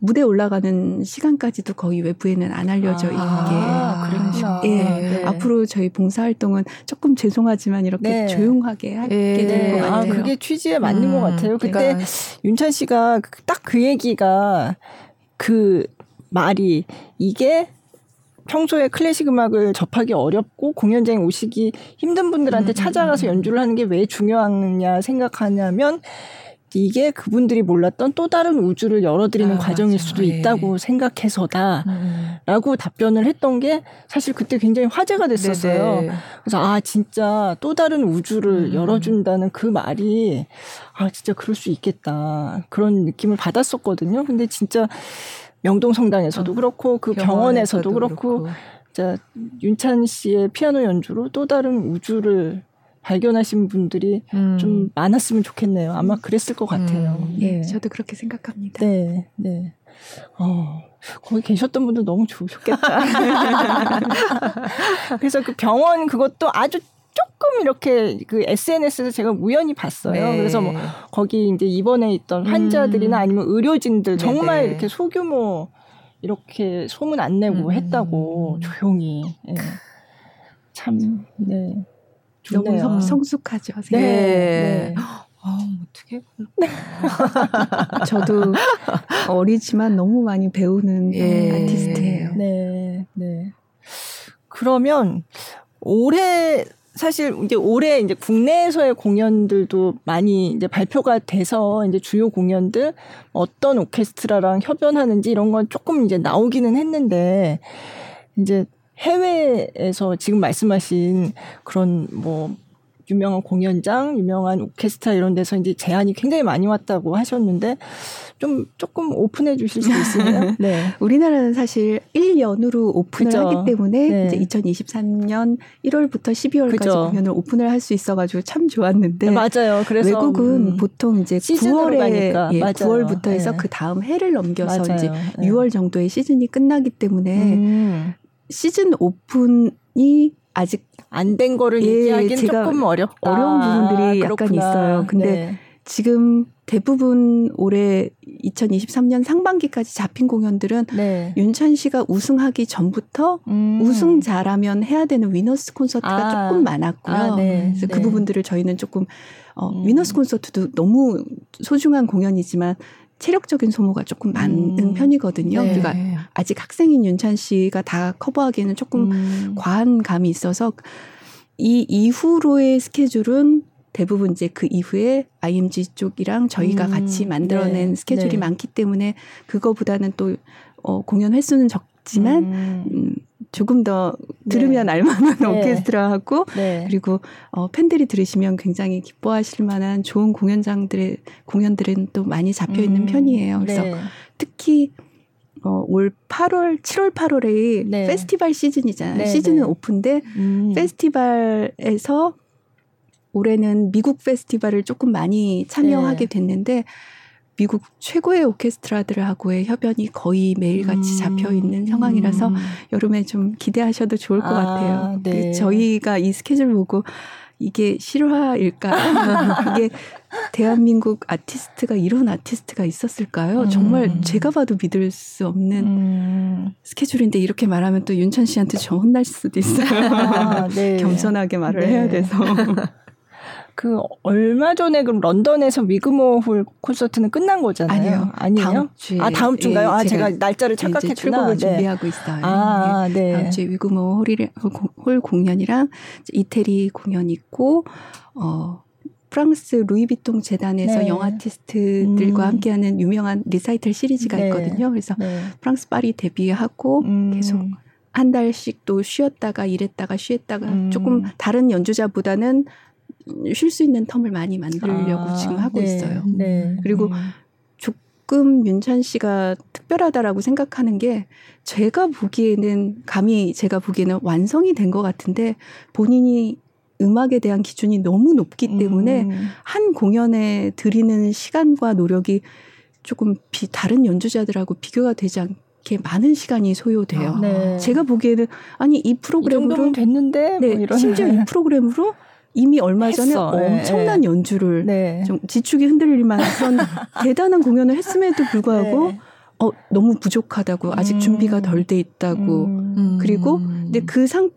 무대 올라가는 시간까지도 거의 외부에는 안 알려져 있게 아, 그런 식으로 예. 네. 앞으로 저희 봉사활동은 조금 죄송하지만 이렇게 네. 조용하게 하게 네. 되는 것 같아요. 아, 그게 취지에 맞는 음, 것 같아요. 그때 그러니까. 윤찬 씨가 딱 그 얘기가 그 말이 이게 평소에 클래식 음악을 접하기 어렵고 공연장에 오시기 힘든 분들한테 찾아가서 연주를 하는 게 왜 중요하느냐 생각하냐면 이게 그분들이 몰랐던 또 다른 우주를 열어드리는 아, 과정일 맞아. 수도 있다고 예. 생각해서다라고 음. 답변을 했던 게 사실 그때 굉장히 화제가 됐었어요. 네네. 그래서 아 진짜 또 다른 우주를 음. 열어준다는 그 말이 아 진짜 그럴 수 있겠다 그런 느낌을 받았었거든요. 근데 진짜 명동성당에서도 어, 그렇고 그 병원에서도, 병원에서도 그렇고, 그렇고. 진짜 윤찬 씨의 피아노 연주로 또 다른 우주를 발견하신 분들이 음. 좀 많았으면 좋겠네요. 아마 그랬을 것 같아요. 음. 네. 예, 저도 그렇게 생각합니다. 네, 네. 어, 거기 계셨던 분들 너무 좋으셨겠다. 그래서 그 병원 그것도 아주 조금 이렇게 그 에스엔에스에서 제가 우연히 봤어요. 네. 그래서 뭐 거기 이제 입원해 있던 환자들이나 음. 아니면 의료진들 정말 네네. 이렇게 소규모 이렇게 소문 안 내고 음. 했다고 조용히. 예. 참, 네. 너무 성, 성숙하죠. 네. 네. 아, 어떻게 저도 어리지만 너무 많이 배우는 예. 아티스트예요. 네, 네. 그러면 올해 사실 이제 올해 이제 국내에서의 공연들도 많이 이제 발표가 돼서 이제 주요 공연들 어떤 오케스트라랑 협연하는지 이런 건 조금 이제 나오기는 했는데 이제. 해외에서 지금 말씀하신 그런 뭐 유명한 공연장, 유명한 오케스트라 이런 데서 이제 제안이 굉장히 많이 왔다고 하셨는데 좀 조금 오픈해 주실 수 있으세요? 네. 우리나라는 사실 일 년으로 오픈을 그쵸. 하기 때문에 네. 이제 이천이십삼 년 일 월부터 십이 월까지 그쵸. 공연을 오픈을 할 수 있어가지고 참 좋았는데. 네, 맞아요. 그래서 외국은 음, 보통 이제 구월에 예, 구월부터 네. 해서 그 다음 해를 넘겨서 맞아요. 이제 네. 유월 정도의 시즌이 끝나기 때문에. 음. 시즌 오픈이 아직 안 된 거를 예, 얘기하기는 조금 어렵다. 어려운 부분들이 아, 약간 있어요. 근데 네. 지금 대부분 올해 이천이십삼 년 상반기까지 잡힌 공연들은 네. 윤찬 씨가 우승하기 전부터 음. 우승자라면 해야 되는 위너스 콘서트가 아. 조금 많았고요. 아, 네. 그래서 네. 그 부분들을 저희는 조금 어, 음. 위너스 콘서트도 너무 소중한 공연이지만 체력적인 소모가 조금 많은 음. 편이거든요. 네. 우리가 아직 학생인 윤찬 씨가 다 커버하기에는 조금 음. 과한 감이 있어서 이 이후로의 스케줄은 대부분 이제 그 이후에 아이엠지 쪽이랑 저희가 음. 같이 만들어낸 네. 스케줄이 네. 많기 때문에 그거보다는 또 어, 공연 횟수는 적지만 음. 음, 조금 더 들으면 네. 알만한 네. 오케스트라하고 네. 그리고 어, 팬들이 들으시면 굉장히 기뻐하실 만한 좋은 공연장들의 공연들은 또 많이 잡혀 있는 음. 편이에요. 그래서 네. 특히 어, 올 팔월, 칠월, 팔월에 네. 페스티벌 시즌이잖아요. 네. 시즌은 네. 오픈인데 음. 페스티벌에서 올해는 미국 페스티벌을 조금 많이 참여하게 네. 됐는데 미국 최고의 오케스트라들하고의 협연이 거의 매일같이 잡혀있는 음. 상황이라서 음. 여름에 좀 기대하셔도 좋을 것 아, 같아요. 네. 저희가 이 스케줄 보고 이게 실화일까? 이게 대한민국 아티스트가 이런 아티스트가 있었을까요? 음. 정말 제가 봐도 믿을 수 없는 음. 스케줄인데 이렇게 말하면 또 윤찬 씨한테 저 혼날 수도 있어요. 아, 네. 겸손하게 말을 네. 해야 돼서. 그 얼마 전에 그럼 런던에서 위그모 홀 콘서트는 끝난 거잖아요. 아니요. 아니에요? 다음 주에. 아 다음 주인가요? 예, 아 제가, 제가 날짜를 착각했구나. 출국을 네. 준비하고 있어요. 아, 네. 네. 다음 주에 위그모 홀이, 홀 공연이랑 이태리 공연 있고 어, 프랑스 루이비통 재단에서 네. 영아티스트들과 음. 함께하는 유명한 리사이틀 시리즈가 네. 있거든요. 그래서 네. 프랑스 파리 데뷔하고 음. 계속. 한 달씩 또 쉬었다가 일했다가 쉬었다가 음. 조금 다른 연주자보다는 쉴 수 있는 텀을 많이 만들려고 아, 지금 하고 네, 있어요. 네, 그리고 네. 조금 윤찬 씨가 특별하다라고 생각하는 게 제가 보기에는 감히 제가 보기에는 완성이 된 것 같은데 본인이 음악에 대한 기준이 너무 높기 때문에 음. 한 공연에 들이는 시간과 노력이 조금 비, 다른 연주자들하고 비교가 되지 않게 이렇게 많은 시간이 소요돼요. 아, 네. 제가 보기에는 아니 이 프로그램으로 이 정도면 됐는데 네, 뭐 이런 심지어 이 프로그램으로 이미 얼마 했어. 전에 엄청난 네. 연주를 네. 좀 지축이 흔들릴 만한 그런 대단한 공연을 했음에도 불구하고 네. 어, 너무 부족하다고 아직 음. 준비가 덜 돼 있다고 음. 그리고 근데 그 상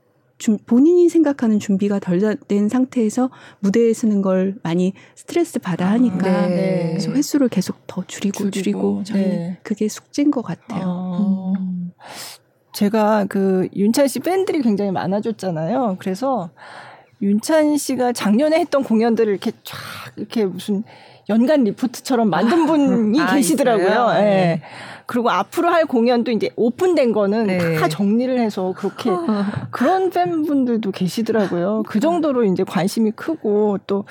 본인이 생각하는 준비가 덜 된 상태에서 무대에 서는 걸 많이 스트레스 받아 하니까 아, 네. 그래서 횟수를 계속 더 줄이고 줄이고, 줄이고 저희는 네. 그게 숙제인 것 같아요. 아, 음. 제가 그 윤찬 씨 팬들이 굉장히 많아졌잖아요. 그래서 윤찬 씨가 작년에 했던 공연들을 이렇게 쫙 이렇게 무슨 연간 리포트처럼 만든 분이 아, 계시더라고요. 예. 네. 그리고 앞으로 할 공연도 이제 오픈된 거는 네. 다 정리를 해서 그렇게 그런 팬분들도 계시더라고요. 그 정도로 이제 관심이 크고 또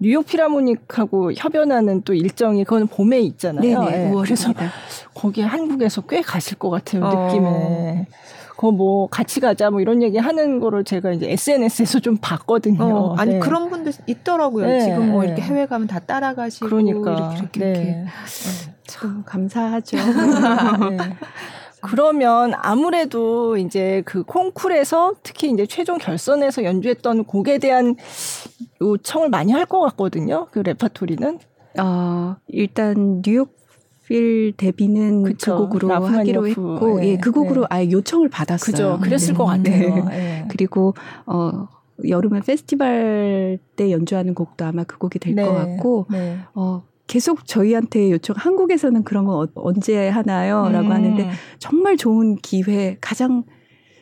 뉴욕 필하모닉하고 협연하는 또 일정이 그건 봄에 있잖아요. 네, 네. 그래서 거기에 한국에서 꽤 가실 것 같아요. 어. 느낌에. 그거 뭐 같이 가자 뭐 이런 얘기 하는 거를 제가 이제 에스엔에스에서 좀 봤거든요. 어, 아니 네. 그런 분들 있더라고요. 네, 지금 뭐 네. 이렇게 해외 가면 다 따라가시고 그러니까. 이렇게 이렇게, 네. 이렇게. 네. 참 감사하죠. 네. 그러면 아무래도 이제 그 콩쿨에서 특히 이제 최종 결선에서 연주했던 곡에 대한 요청을 많이 할 것 같거든요. 그 레퍼토리는 어, 일단 뉴욕 필 데뷔는 그쵸. 그 곡으로 하기로 여프. 했고 네. 예, 그 곡으로 네. 아예 요청을 받았어요. 그죠. 그랬을 네. 것 같아요. 네. 네. 그리고 어, 여름에 페스티벌 때 연주하는 곡도 아마 그 곡이 될 것 네. 같고 네. 어, 계속 저희한테 요청, 한국에서는 그런 거 언제 하나요? 음. 라고 하는데 정말 좋은 기회, 가장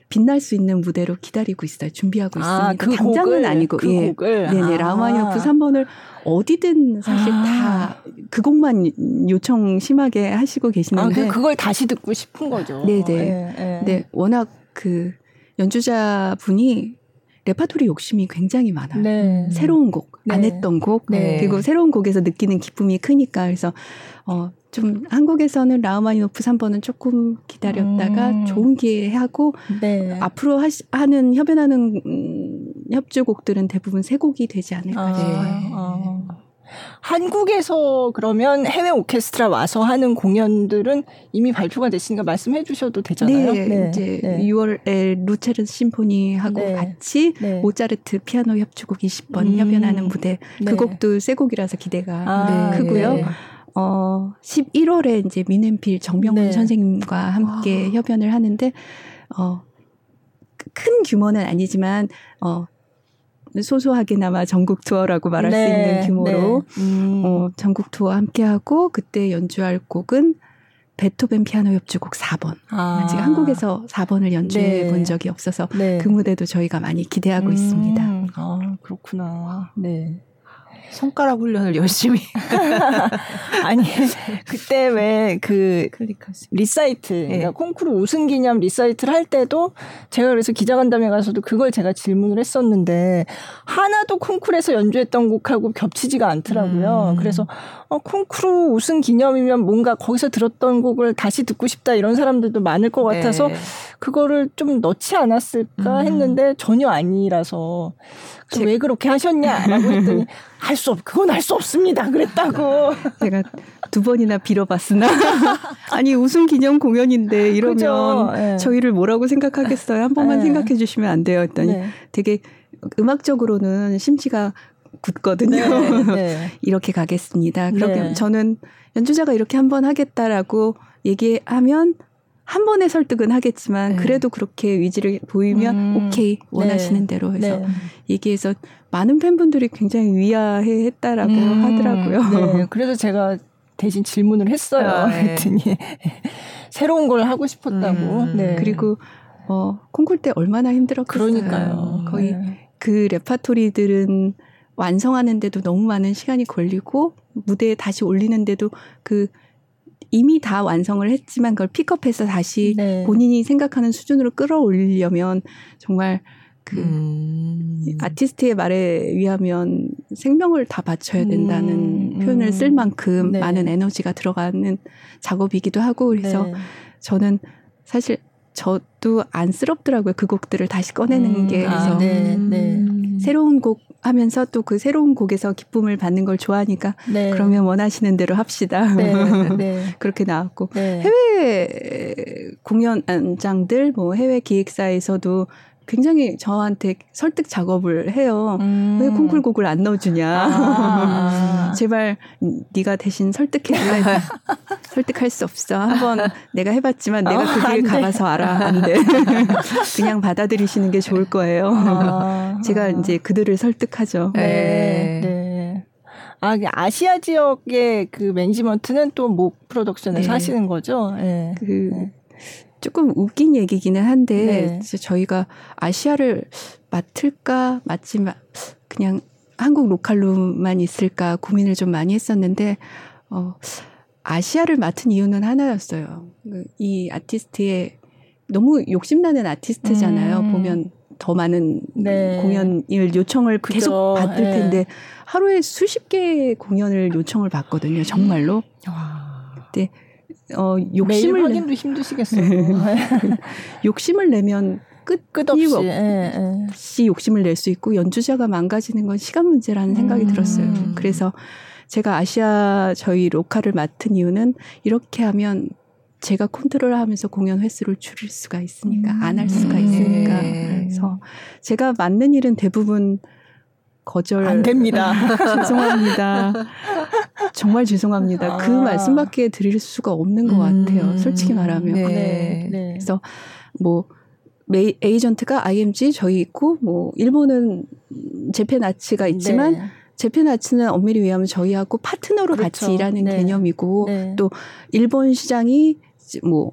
빛날 수 있는 무대로 기다리고 있어요. 준비하고 아, 있습니다. 그 당장은 곡을, 아니고 그 예. 곡을. 네네 아. 라흐마니노프 삼 번을 어디든 사실 아. 다 그 곡만 요청 심하게 하시고 계시는데 아, 그걸 다시 듣고 싶은 거죠. 네네. 네, 네. 네, 워낙 그 연주자 분이 레파토리 욕심이 굉장히 많아요. 네. 새로운 곡, 네. 안 했던 곡, 네. 그리고 새로운 곡에서 느끼는 기쁨이 크니까 그래서 어, 좀 한국에서는 라흐마니노프 삼 번은 조금 기다렸다가 음. 좋은 기회에 하고 네. 앞으로 하시, 하는 협연하는 음, 협주곡들은 대부분 새 곡이 되지 않을까 싶어요. 아, 아. 한국에서 그러면 해외 오케스트라 와서 하는 공연들은 이미 발표가 됐으니까 말씀해 주셔도 되잖아요. 네, 네. 이제 네. 유월에 루체르 심포니하고 네. 같이 네. 모차르트 피아노 협주곡 이십 번 음. 협연하는 무대 네. 그 곡도 새 곡이라서 기대가 아, 네. 크고요. 네. 어, 십일월에 이제 민앤필 정명훈 네. 선생님과 함께 와. 협연을 하는데 어, 큰 규모는 아니지만 어, 소소하게나마 전국 투어라고 말할 네, 수 있는 규모로 네. 음. 어, 전국 투어와 함께하고 그때 연주할 곡은 베토벤 피아노 협주곡 사 번. 아. 제가 한국에서 사 번을 연주해 네. 본 적이 없어서 네. 그 무대도 저희가 많이 기대하고 음. 있습니다. 아, 그렇구나. 네. 손가락 훈련을 열심히. 아니, 그때 왜 그 리사이트, 네. 그러니까 콩쿠르 우승 기념 리사이트를 할 때도 제가 그래서 기자간담회 가서도 그걸 제가 질문을 했었는데 하나도 콩쿠르에서 연주했던 곡하고 겹치지가 않더라고요. 음. 그래서 어, 콩쿠르 우승 기념이면 뭔가 거기서 들었던 곡을 다시 듣고 싶다 이런 사람들도 많을 것 같아서 네. 그거를 좀 넣지 않았을까 음. 했는데 전혀 아니라서 제... 왜 그렇게 하셨냐라고 했더니 할 수 없, 그건 할 수 없습니다. 그랬다고. 제가 두 번이나 빌어봤으나. 아니, 우승 기념 공연인데 이러면 그죠? 네. 저희를 뭐라고 생각하겠어요? 한 번만 네. 생각해 주시면 안 돼요. 했더니 네. 되게 음악적으로는 심지가 굳거든요. 네. 네. 이렇게 가겠습니다. 그렇게 네. 저는 연주자가 이렇게 한 번 하겠다라고 얘기하면 한 번의 설득은 하겠지만 그래도 네. 그렇게 의지를 보이면 음, 오케이 원하시는 네. 대로 해서 네. 얘기해서 많은 팬분들이 굉장히 위아해했다라고 음, 하더라고요. 네. 그래서 제가 대신 질문을 했어요. 아, 네. 그랬더니 새로운 걸 하고 싶었다고. 음, 네. 그리고 어, 콩쿨 때 얼마나 힘들었겠어요. 그러니까요. 거의 네. 그 레파토리들은 완성하는데도 너무 많은 시간이 걸리고 무대에 다시 올리는데도 그 이미 다 완성을 했지만 그걸 픽업해서 다시 네. 본인이 생각하는 수준으로 끌어올리려면 정말 그 음. 아티스트의 말에 의하면 생명을 다 바쳐야 된다는 음. 표현을 쓸 만큼 네. 많은 에너지가 들어가는 작업이기도 하고 그래서 네. 저는 사실 저도 안쓰럽더라고요. 그 곡들을 다시 꺼내는 음. 게 그래서 아, 네, 네. 새로운 곡 하면서 또 그 새로운 곡에서 기쁨을 받는 걸 좋아하니까 네. 그러면 원하시는 대로 합시다. 네, 네. 그렇게 나왔고 네. 해외 공연장들 뭐 해외 기획사에서도 굉장히 저한테 설득 작업을 해요. 음. 왜 콩쿨 곡을 안 넣어주냐. 아. 제발 네가 대신 설득해줘야 설득할 수 없어. 한번 내가 해봤지만 내가 어, 그 길 가봐서 알아. 안 돼. 그냥 받아들이시는 게 좋을 거예요. 아. 제가 이제 그들을 설득하죠. 네. 네. 아, 아시아 지역의 그 매니지먼트는 또 엠오씨 프로덕션에서 네. 하시는 거죠? 네. 그 네. 조금 웃긴 얘기기는 한데 네. 저희가 아시아를 맡을까 맡지 마, 그냥 한국 로컬로만 있을까 고민을 좀 많이 했었는데 어, 아시아를 맡은 이유는 하나였어요. 이 아티스트의 너무 욕심나는 아티스트잖아요. 음. 보면 더 많은 네. 공연일 요청을 그쵸. 계속 받을 네. 텐데 하루에 수십 개의 공연을 요청을 받거든요. 정말로. 와. 근데 어, 욕심을 매일 확인도 힘드시겠어요. 욕심을 내면 끝, 끝없이 예, 예. 욕심을 낼 수 있고 연주자가 망가지는 건 시간 문제라는 생각이 음. 들었어요. 그래서 제가 아시아 저희 로컬을 맡은 이유는 이렇게 하면 제가 컨트롤하면서 공연 횟수를 줄일 수가 있으니까 음. 안 할 수가 있으니까 네. 그래서 제가 맡는 일은 대부분 거절 안 됩니다. 죄송합니다. 정말 죄송합니다. 아. 그 말씀밖에 드릴 수가 없는 것 같아요. 음. 솔직히 말하면 네. 네. 그래서 뭐 메이, 에이전트가 아이엠지 저희 있고 뭐 일본은 제페나츠가 있지만 네. 제페나츠는 엄밀히 얘기하면 저희하고 파트너로 그렇죠. 같이 일하는 네. 개념이고 네. 또 일본 시장이 뭐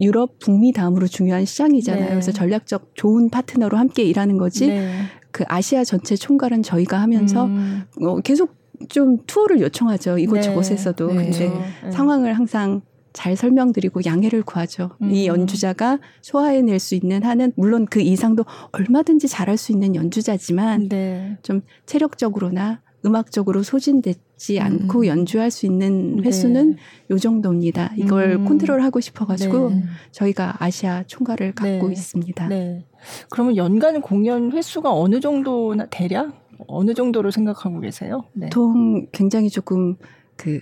유럽, 북미 다음으로 중요한 시장이잖아요. 네. 그래서 전략적 좋은 파트너로 함께 일하는 거지 네. 그 아시아 전체 총괄은 저희가 하면서 음. 어, 계속 좀 투어를 요청하죠. 이곳 네. 저곳에서도. 네. 근데 네. 상황을 항상 잘 설명드리고 양해를 구하죠. 음. 이 연주자가 소화해낼 수 있는 한은 물론 그 이상도 얼마든지 잘할 수 있는 연주자지만 네. 좀 체력적으로나 음악적으로 소진되지 음. 않고 연주할 수 있는 횟수는 네. 이 정도입니다. 이걸 음. 컨트롤하고 싶어가지고 네. 저희가 아시아 총괄을 갖고 네. 있습니다. 네. 그러면 연간 공연 횟수가 어느 정도나 대략? 어느 정도로 생각하고 계세요? 네. 보통 굉장히 조금 그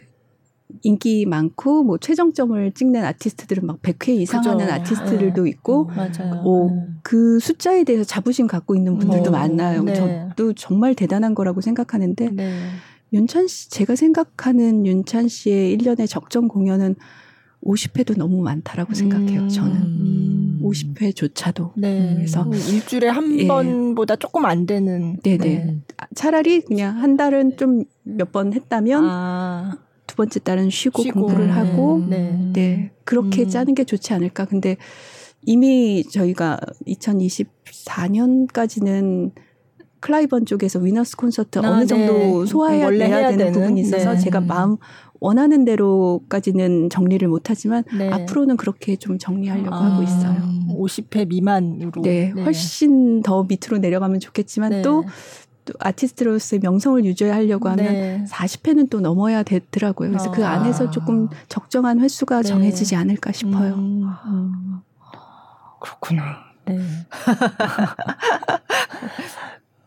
인기 많고 뭐 최정점을 찍는 아티스트들은 막 백 회 이상 그죠. 하는 아티스트들도 네. 있고 맞아요. 뭐 네. 그 숫자에 대해서 자부심 갖고 있는 분들도 오. 많아요. 네. 저도 정말 대단한 거라고 생각하는데 네. 윤찬 씨 제가 생각하는 윤찬 씨의 일 년의 적정 공연은 오십 회도 너무 많다라고 음. 생각해요. 저는 음. 오십 회조차도 네. 그래서 일주일에 한 예. 번보다 조금 안 되는 네네 네. 차라리 그냥 한 달은 네. 좀 몇 번 했다면 아. 두 번째 딸은 쉬고, 쉬고 공부를 네, 하고 네, 네 그렇게 음. 짜는 게 좋지 않을까. 근데 이미 저희가 이천이십사 년까지는 클라이번 쪽에서 위너스 콘서트 아, 어느 정도 네. 소화해야 해야 되는, 되는 부분이 있어서 네. 제가 마음 원하는 대로까지는 정리를 못하지만 네. 앞으로는 그렇게 좀 정리하려고 아, 하고 있어요. 오십 회 미만으로 네, 네. 훨씬 더 밑으로 내려가면 좋겠지만 네. 또 또 아티스트로서의 명성을 유지하려고 하면 네. 사십 회는 또 넘어야 되더라고요. 그래서 아. 그 안에서 조금 적정한 횟수가 네. 정해지지 않을까 싶어요. 음. 음. 그렇구나. 네.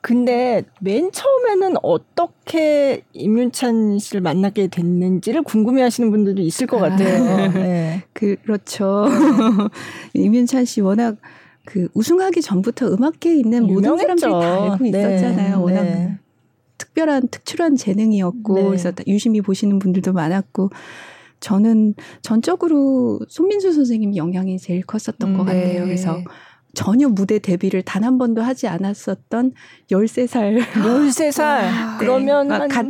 근데 맨 처음에는 어떻게 임윤찬 씨를 만나게 됐는지를 궁금해하시는 분들도 있을 것 같아요. 아. 네. 그렇죠. 임윤찬 씨 워낙 그 우승하기 전부터 음악계에 있는 유명했죠. 모든 사람들이 다 알고 있었잖아요. 네, 워낙 네. 특별한 특출한 재능이었고 네. 그래서 유심히 보시는 분들도 많았고 저는 전적으로 손민수 선생님 영향이 제일 컸었던 음, 것 같아요. 네. 그래서 전혀 무대 데뷔를 단 한 번도 하지 않았었던 열세 살 열세 살 아, 네. 그러면 한... 갓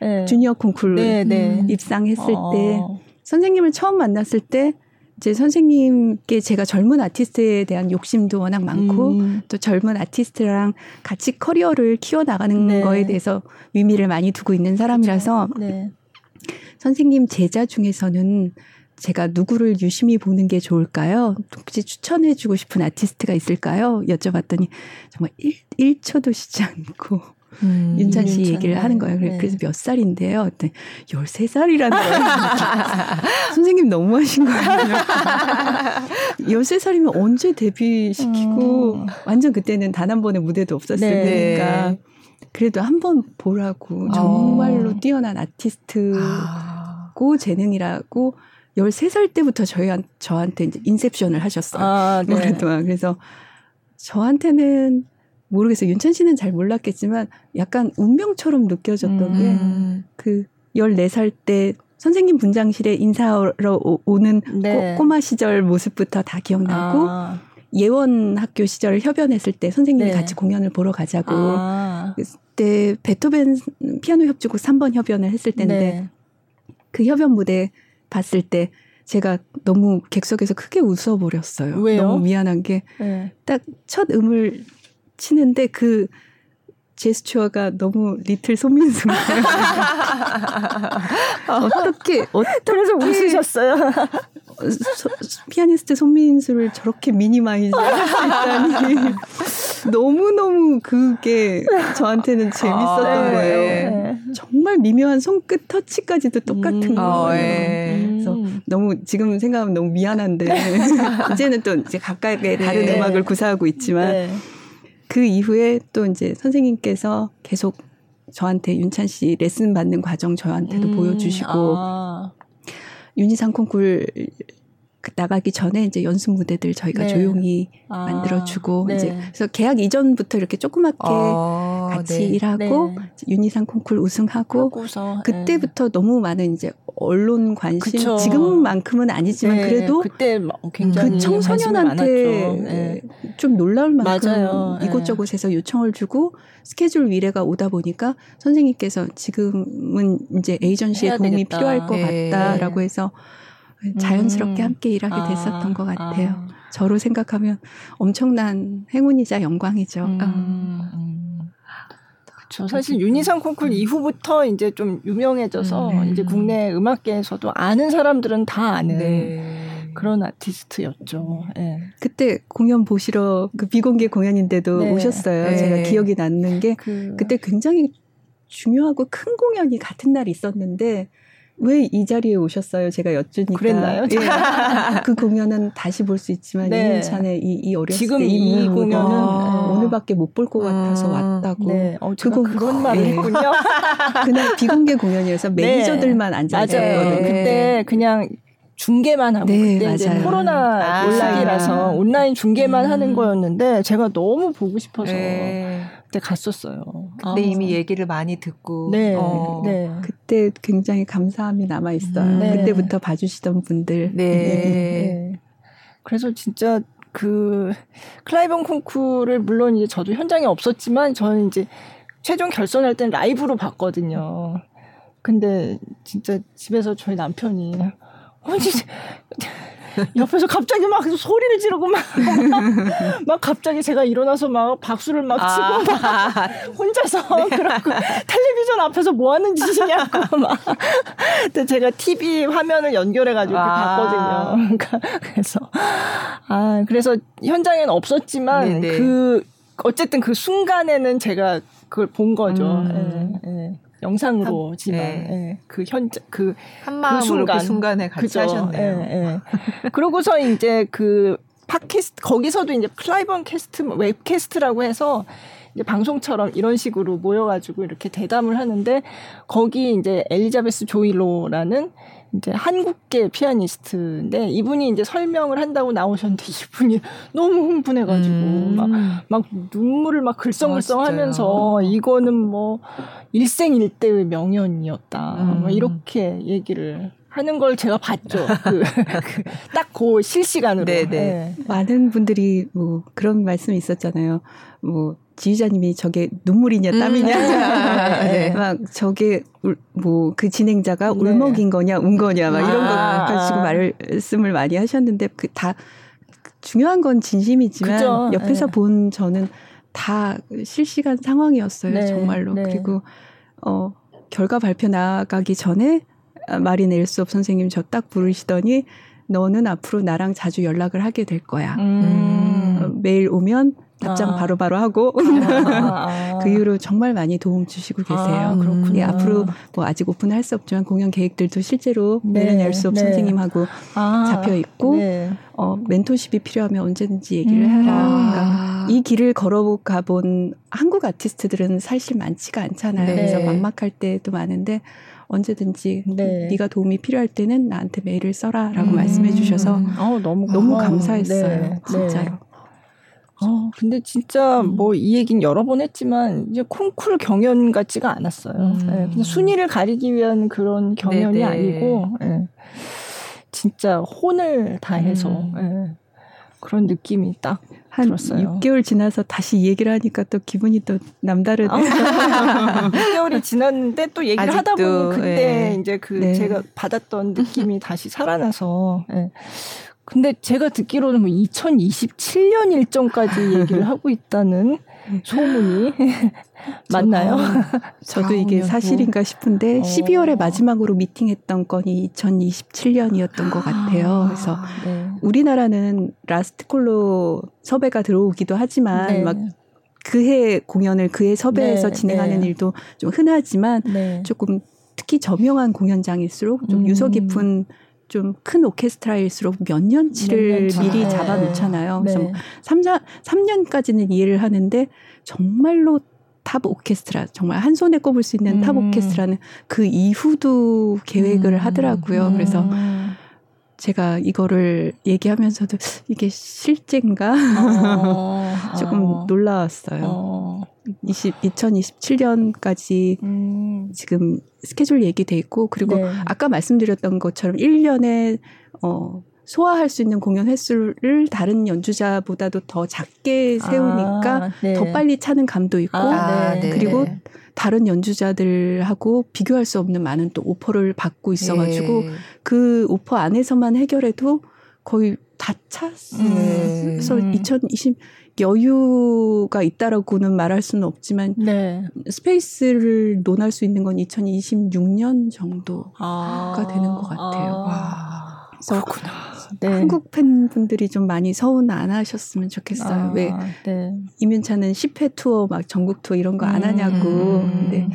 네. 주니어 콩쿨 네, 네. 입상했을 어. 때 선생님을 처음 만났을 때 제 선생님께 제가 젊은 아티스트에 대한 욕심도 워낙 많고 음. 또 젊은 아티스트랑 같이 커리어를 키워나가는 네. 거에 대해서 의미를 많이 두고 있는 사람이라서 네. 선생님 제자 중에서는 제가 누구를 유심히 보는 게 좋을까요? 혹시 추천해 주고 싶은 아티스트가 있을까요? 여쭤봤더니 정말 일, 일 초도 쉬지 않고 음, 윤찬 씨 윤찬. 얘기를 하는 거예요. 네. 그래서 몇 살인데요. 열세 살이라는 거예요. 선생님 너무하신 거예요. 열세 살이면 언제 데뷔시키고 음. 완전 그때는 단 한 번의 무대도 없었을 네. 때니까 그래도 한 번 보라고 어. 정말로 뛰어난 아티스트고 아. 재능이라고 열세 살 때부터 저희, 저한테 이제 인셉션을 하셨어요. 아, 네. 오랫동안. 그래서 저한테는 모르겠어요. 윤찬 씨는 잘 몰랐겠지만 약간 운명처럼 느껴졌던 음. 게 그 열네 살 때 선생님 분장실에 인사하러 오는 네. 고, 꼬마 시절 모습부터 다 기억나고 아. 예원 학교 시절 협연했을 때 선생님이 네. 같이 공연을 보러 가자고 아. 그때 베토벤 피아노 협주곡 삼 번 협연을 했을 때인데 네. 그 협연 무대 봤을 때 제가 너무 객석에서 크게 웃어버렸어요. 왜요? 너무 미안한 게 딱 첫 네. 음을 치는데 그 제스처가 너무 리틀 손민수. 어떻게 어떻게 해서 웃으셨어요? 소, 피아니스트 손민수를 저렇게 미니마이즈 했다니 너무너무 그게 저한테는 재밌었던 아, 네. 거예요. 네. 정말 미묘한 손끝 터치까지도 똑같은 음, 거예요. 아, 네. 그래서 너무 지금 생각하면 너무 미안한데 이제는 또 이제 각각의 네. 다른 음악을 구사하고 있지만 네. 그 이후에 또 이제 선생님께서 계속 저한테 윤찬 씨 레슨 받는 과정 저한테도 음, 보여주시고 아. 윤희상 콩쿨 나가기 전에 이제 연습 무대들 저희가 네. 조용히 아, 만들어주고 네. 이제 그래서 계약 이전부터 이렇게 조그맣게 아, 같이 네. 일하고 네. 윤희상 콩쿨 우승하고 하고서, 그때부터 네. 너무 많은 이제 언론 관심 그쵸. 지금만큼은 아니지만 네. 그래도 그때 굉장히 그 청소년한테 네. 좀 놀라울 만큼 맞아요. 이곳저곳에서 네. 요청을 주고 스케줄 위례가 오다 보니까 선생님께서 지금은 이제 에이전시의 도움이 되겠다. 필요할 것 네. 같다라고 해서 자연스럽게 음. 함께 일하게 아, 됐었던 것 같아요. 아. 저로 생각하면 엄청난 행운이자 영광이죠. 음. 음. 그렇죠. 사실 윤희상 콩쿨 이후부터 이제 좀 유명해져서 음, 네. 이제 국내 음악계에서도 아는 사람들은 다 아는 네. 그런 아티스트였죠. 네. 그때 공연 보시러 그 비공개 공연인데도 네. 오셨어요. 네. 제가 기억이 남는 게 그... 그때 굉장히 중요하고 큰 공연이 같은 날 있었는데. 왜 이 자리에 오셨어요? 제가 여쭈니까. 그랬나요? 예. 그 공연은 다시 볼 수 있지만 네. 이윤찬의 이, 이 어렸을 때 이 공연은 아. 오늘밖에 못 볼 것 같아서 음. 왔다고. 네. 어, 그건 그런 말을 했군요. 네. 그날 비공개 공연이어서 매니저들만 네. 앉아있었거든요. 네. 그때 그냥 중계만 하고 네, 그때 맞아요. 이제 코로나 아. 온라인이라서 온라인 중계만 음. 하는 거였는데 제가 너무 보고 싶어서 네. 그때 갔었어요. 그때 아, 이미 맞아. 얘기를 많이 듣고 네, 어. 네. 그때 굉장히 감사함이 남아있어요. 음, 네. 그때부터 봐주시던 분들 네. 네. 네. 그래서 진짜 그 클라이번 콩쿠르를 물론 이제 저도 현장에 없었지만 저는 이제 최종 결선할 땐 라이브로 봤거든요. 근데 진짜 집에서 저희 남편이 아니 옆에서 갑자기 막 소리를 지르고 막, 막 갑자기 제가 일어나서 막 박수를 막 치고 아. 막 혼자서 네. 그러고 텔레비전 앞에서 뭐 하는 짓이냐고 막. 근데 제가 티비 화면을 연결해가지고 아. 봤거든요. 그래서 아 그래서 현장에는 없었지만 네네. 그 어쨌든 그 순간에는 제가 그걸 본 거죠. 음. 네, 네. 영상으로지만 네. 네. 그 현장 그 한마음으로 그, 순간. 그 순간에 같이 그죠. 하셨네요. 네, 네. 그러고서 이제 그 팟캐스트 거기서도 이제 클라이번 캐스트 웹캐스트라고 해서 이제 방송처럼 이런 식으로 모여가지고 이렇게 대담을 하는데 거기 이제 엘리자베스 조일로라는 이제 한국계 피아니스트인데 이분이 이제 설명을 한다고 나오셨는데 이분이 너무 흥분해가지고 음. 막, 막 눈물을 막 글썽글썽하면서 아, 이거는 뭐 일생일대의 명연이었다 음. 이렇게 얘기를 하는 걸 제가 봤죠. 그, 그, 딱 그 실시간으로. 네네. 네. 많은 분들이 뭐 그런 말씀이 있었잖아요. 뭐 지휘자님이 저게 눈물이냐 땀이냐 음. 네. 막 저게 뭐 그 진행자가 네. 울먹인 거냐 운 거냐 막 이런 아. 거 가지고 말씀을 많이 하셨는데 그 다 중요한 건 진심이지만 그죠. 옆에서 네. 본 저는 다 실시간 상황이었어요. 네. 정말로. 네. 그리고 어, 결과 발표 나가기 전에 말이 낼 수 없 선생님 저 딱 부르시더니 너는 앞으로 나랑 자주 연락을 하게 될 거야. 음. 음. 매일 오면 답장 바로바로 아. 바로 하고 아. 그 이후로 정말 많이 도움 주시고 계세요. 아, 그렇군요. 예, 앞으로 뭐 아직 오픈을 할 수 없지만 공연 계획들도 실제로 네. 매일 낼 수 없 네. 선생님하고 아. 잡혀 있고 네. 어, 멘토십이 필요하면 언제든지 얘기를 음. 해라. 아. 그러니까 이 길을 걸어가 본 한국 아티스트들은 사실 많지가 않잖아요. 네. 그래서 막막할 때도 많은데 언제든지 네. 네가 도움이 필요할 때는 나한테 메일을 써라라고 음. 말씀해 주셔서 어, 너무, 너무 감사했어요. 네. 진짜로. 네. 어, 근데 진짜 뭐 이 얘기는 여러 번 했지만 이제 콩쿨 경연 같지가 않았어요. 음. 네. 그냥 순위를 가리기 위한 그런 경연이 네네. 아니고 네. 진짜 혼을 다해서 음. 네. 그런 느낌이 딱 한 들었어요. 육 개월 지나서 다시 이 얘기를 하니까 또 기분이 또 남다르네요. 육 개월이 지났는데 또 얘기를 아직도, 하다 보면 그때 네. 이제 그 네. 제가 받았던 느낌이 다시 살아나서. 네. 근데 제가 듣기로는 뭐 이천이십칠 년 일정까지 얘기를 하고 있다는 소문이 맞나요? 저도 이게 사실인가 싶은데 어. 십이월에 마지막으로 미팅했던 건이 이천이십칠년이었던 것 같아요. 그래서 아, 네. 우리나라는 라스트 콜로 섭외가 들어오기도 하지만 네. 막 그해 공연을 그해 섭외해서 네, 진행하는 네. 일도 좀 흔하지만 네. 조금 특히 저명한 공연장일수록 좀 음. 유서 깊은 좀 큰 오케스트라일수록 몇 년치를 몇 년 미리 잡아놓잖아요. 네. 그래서 뭐 삼, 삼 년까지는 이해를 하는데 정말로 탑 오케스트라, 정말 한 손에 꼽을 수 있는 음. 탑 오케스트라는 그 이후도 계획을 음. 하더라고요. 음. 그래서 제가 이거를 얘기하면서도 이게 실제인가? 어, 조금 어. 놀라웠어요. 어. 이천이십칠년까지 음. 지금 스케줄 얘기돼 있고 그리고 네. 아까 말씀드렸던 것처럼 일 년에 어, 소화할 수 있는 공연 횟수를 다른 연주자보다도 더 작게 세우니까 아, 네. 더 빨리 차는 감도 있고 아, 네. 그리고 네. 다른 연주자들하고 비교할 수 없는 많은 또 오퍼를 받고 있어가지고 네. 그 오퍼 안에서만 해결해도 거의 다 찼어서 음. 이천이십 여유가 있다라고는 말할 수는 없지만 네. 스페이스를 논할 수 있는 건 이천이십육년 정도가 아. 되는 것 같아요. 아. 그래서 그렇구나. 네. 한국 팬분들이 좀 많이 서운 안 하셨으면 좋겠어요. 아. 왜 네. 임윤찬은 십 회 투어 막 전국 투어 이런 거 안 하냐고. 음. 근데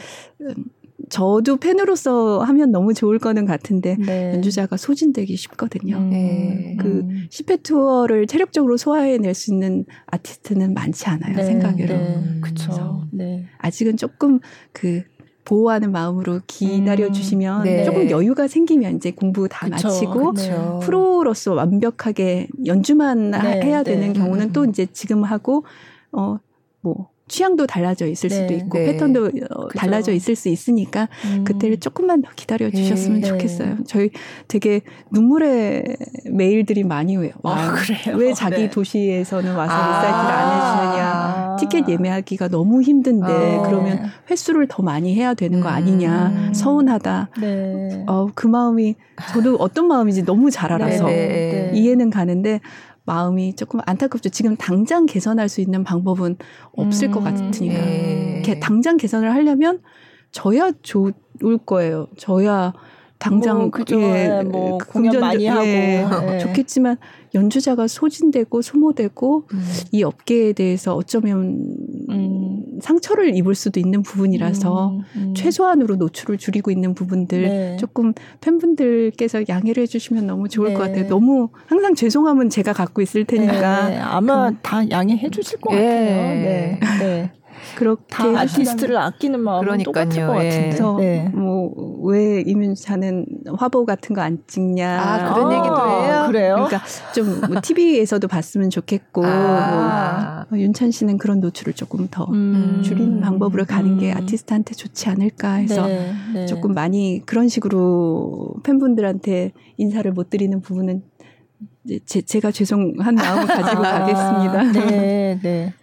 저도 팬으로서 하면 너무 좋을 거는 같은데 네. 연주자가 소진되기 쉽거든요. 네. 그 십 회 투어를 체력적으로 소화해낼 수 있는 아티스트는 많지 않아요. 네. 생각으로. 네. 그렇죠. 네. 아직은 조금 그 보호하는 마음으로 기다려주시면 음. 네. 조금 여유가 생기면 이제 공부 다 그쵸. 마치고 그쵸. 프로로서 완벽하게 연주만 네. 하, 해야 네. 되는 네. 경우는 음. 또 이제 지금 하고 어, 뭐 취향도 달라져 있을 네, 수도 있고 네. 패턴도 어, 달라져 있을 수 있으니까 음. 그때를 조금만 더 기다려주셨으면 네, 좋겠어요. 네. 저희 되게 눈물의 메일들이 많이 와요. 아, 그래요? 왜 자기 네. 도시에서는 와서 아~ 리사이트를 안 해주느냐. 티켓 예매하기가 너무 힘든데 아~ 그러면 횟수를 더 많이 해야 되는 거 아니냐. 음. 서운하다. 네. 어, 그 마음이 저도 어떤 마음인지 너무 잘 알아서 네, 네. 이해는 가는데 마음이 조금 안타깝죠. 지금 당장 개선할 수 있는 방법은 없을 음, 것 같으니까. 네. 당장 개선을 하려면 저야 좋을 거예요. 저야 당장 뭐, 그죠. 예, 뭐 공연 많이 예, 하고 예. 좋겠지만 연주자가 소진되고 소모되고 음. 이 업계에 대해서 어쩌면 음. 상처를 입을 수도 있는 부분이라서 음. 음. 최소한으로 노출을 줄이고 있는 부분들 네. 조금 팬분들께서 양해를 해주시면 너무 좋을 네. 것 같아요. 너무 항상 죄송함은 제가 갖고 있을 테니까 네. 아마 그, 다 양해해 주실 것 네. 같아요. 네. 네. 그렇게 다 아티스트를 아끼는 마음은 똑같을 것 같은데 네. 뭐 왜 임윤찬은 화보 같은 거 안 찍냐 아, 그런 아, 얘기도 해요? 그래요? 그러니까 좀 뭐 티비에서도 봤으면 좋겠고 아. 뭐 윤찬 씨는 그런 노출을 조금 더 음. 줄이는 방법으로 가는 음. 게 아티스트한테 좋지 않을까 해서 네, 네. 조금 많이 그런 식으로 팬분들한테 인사를 못 드리는 부분은 제, 제가 죄송한 마음을 가지고 아. 가겠습니다. 네, 네.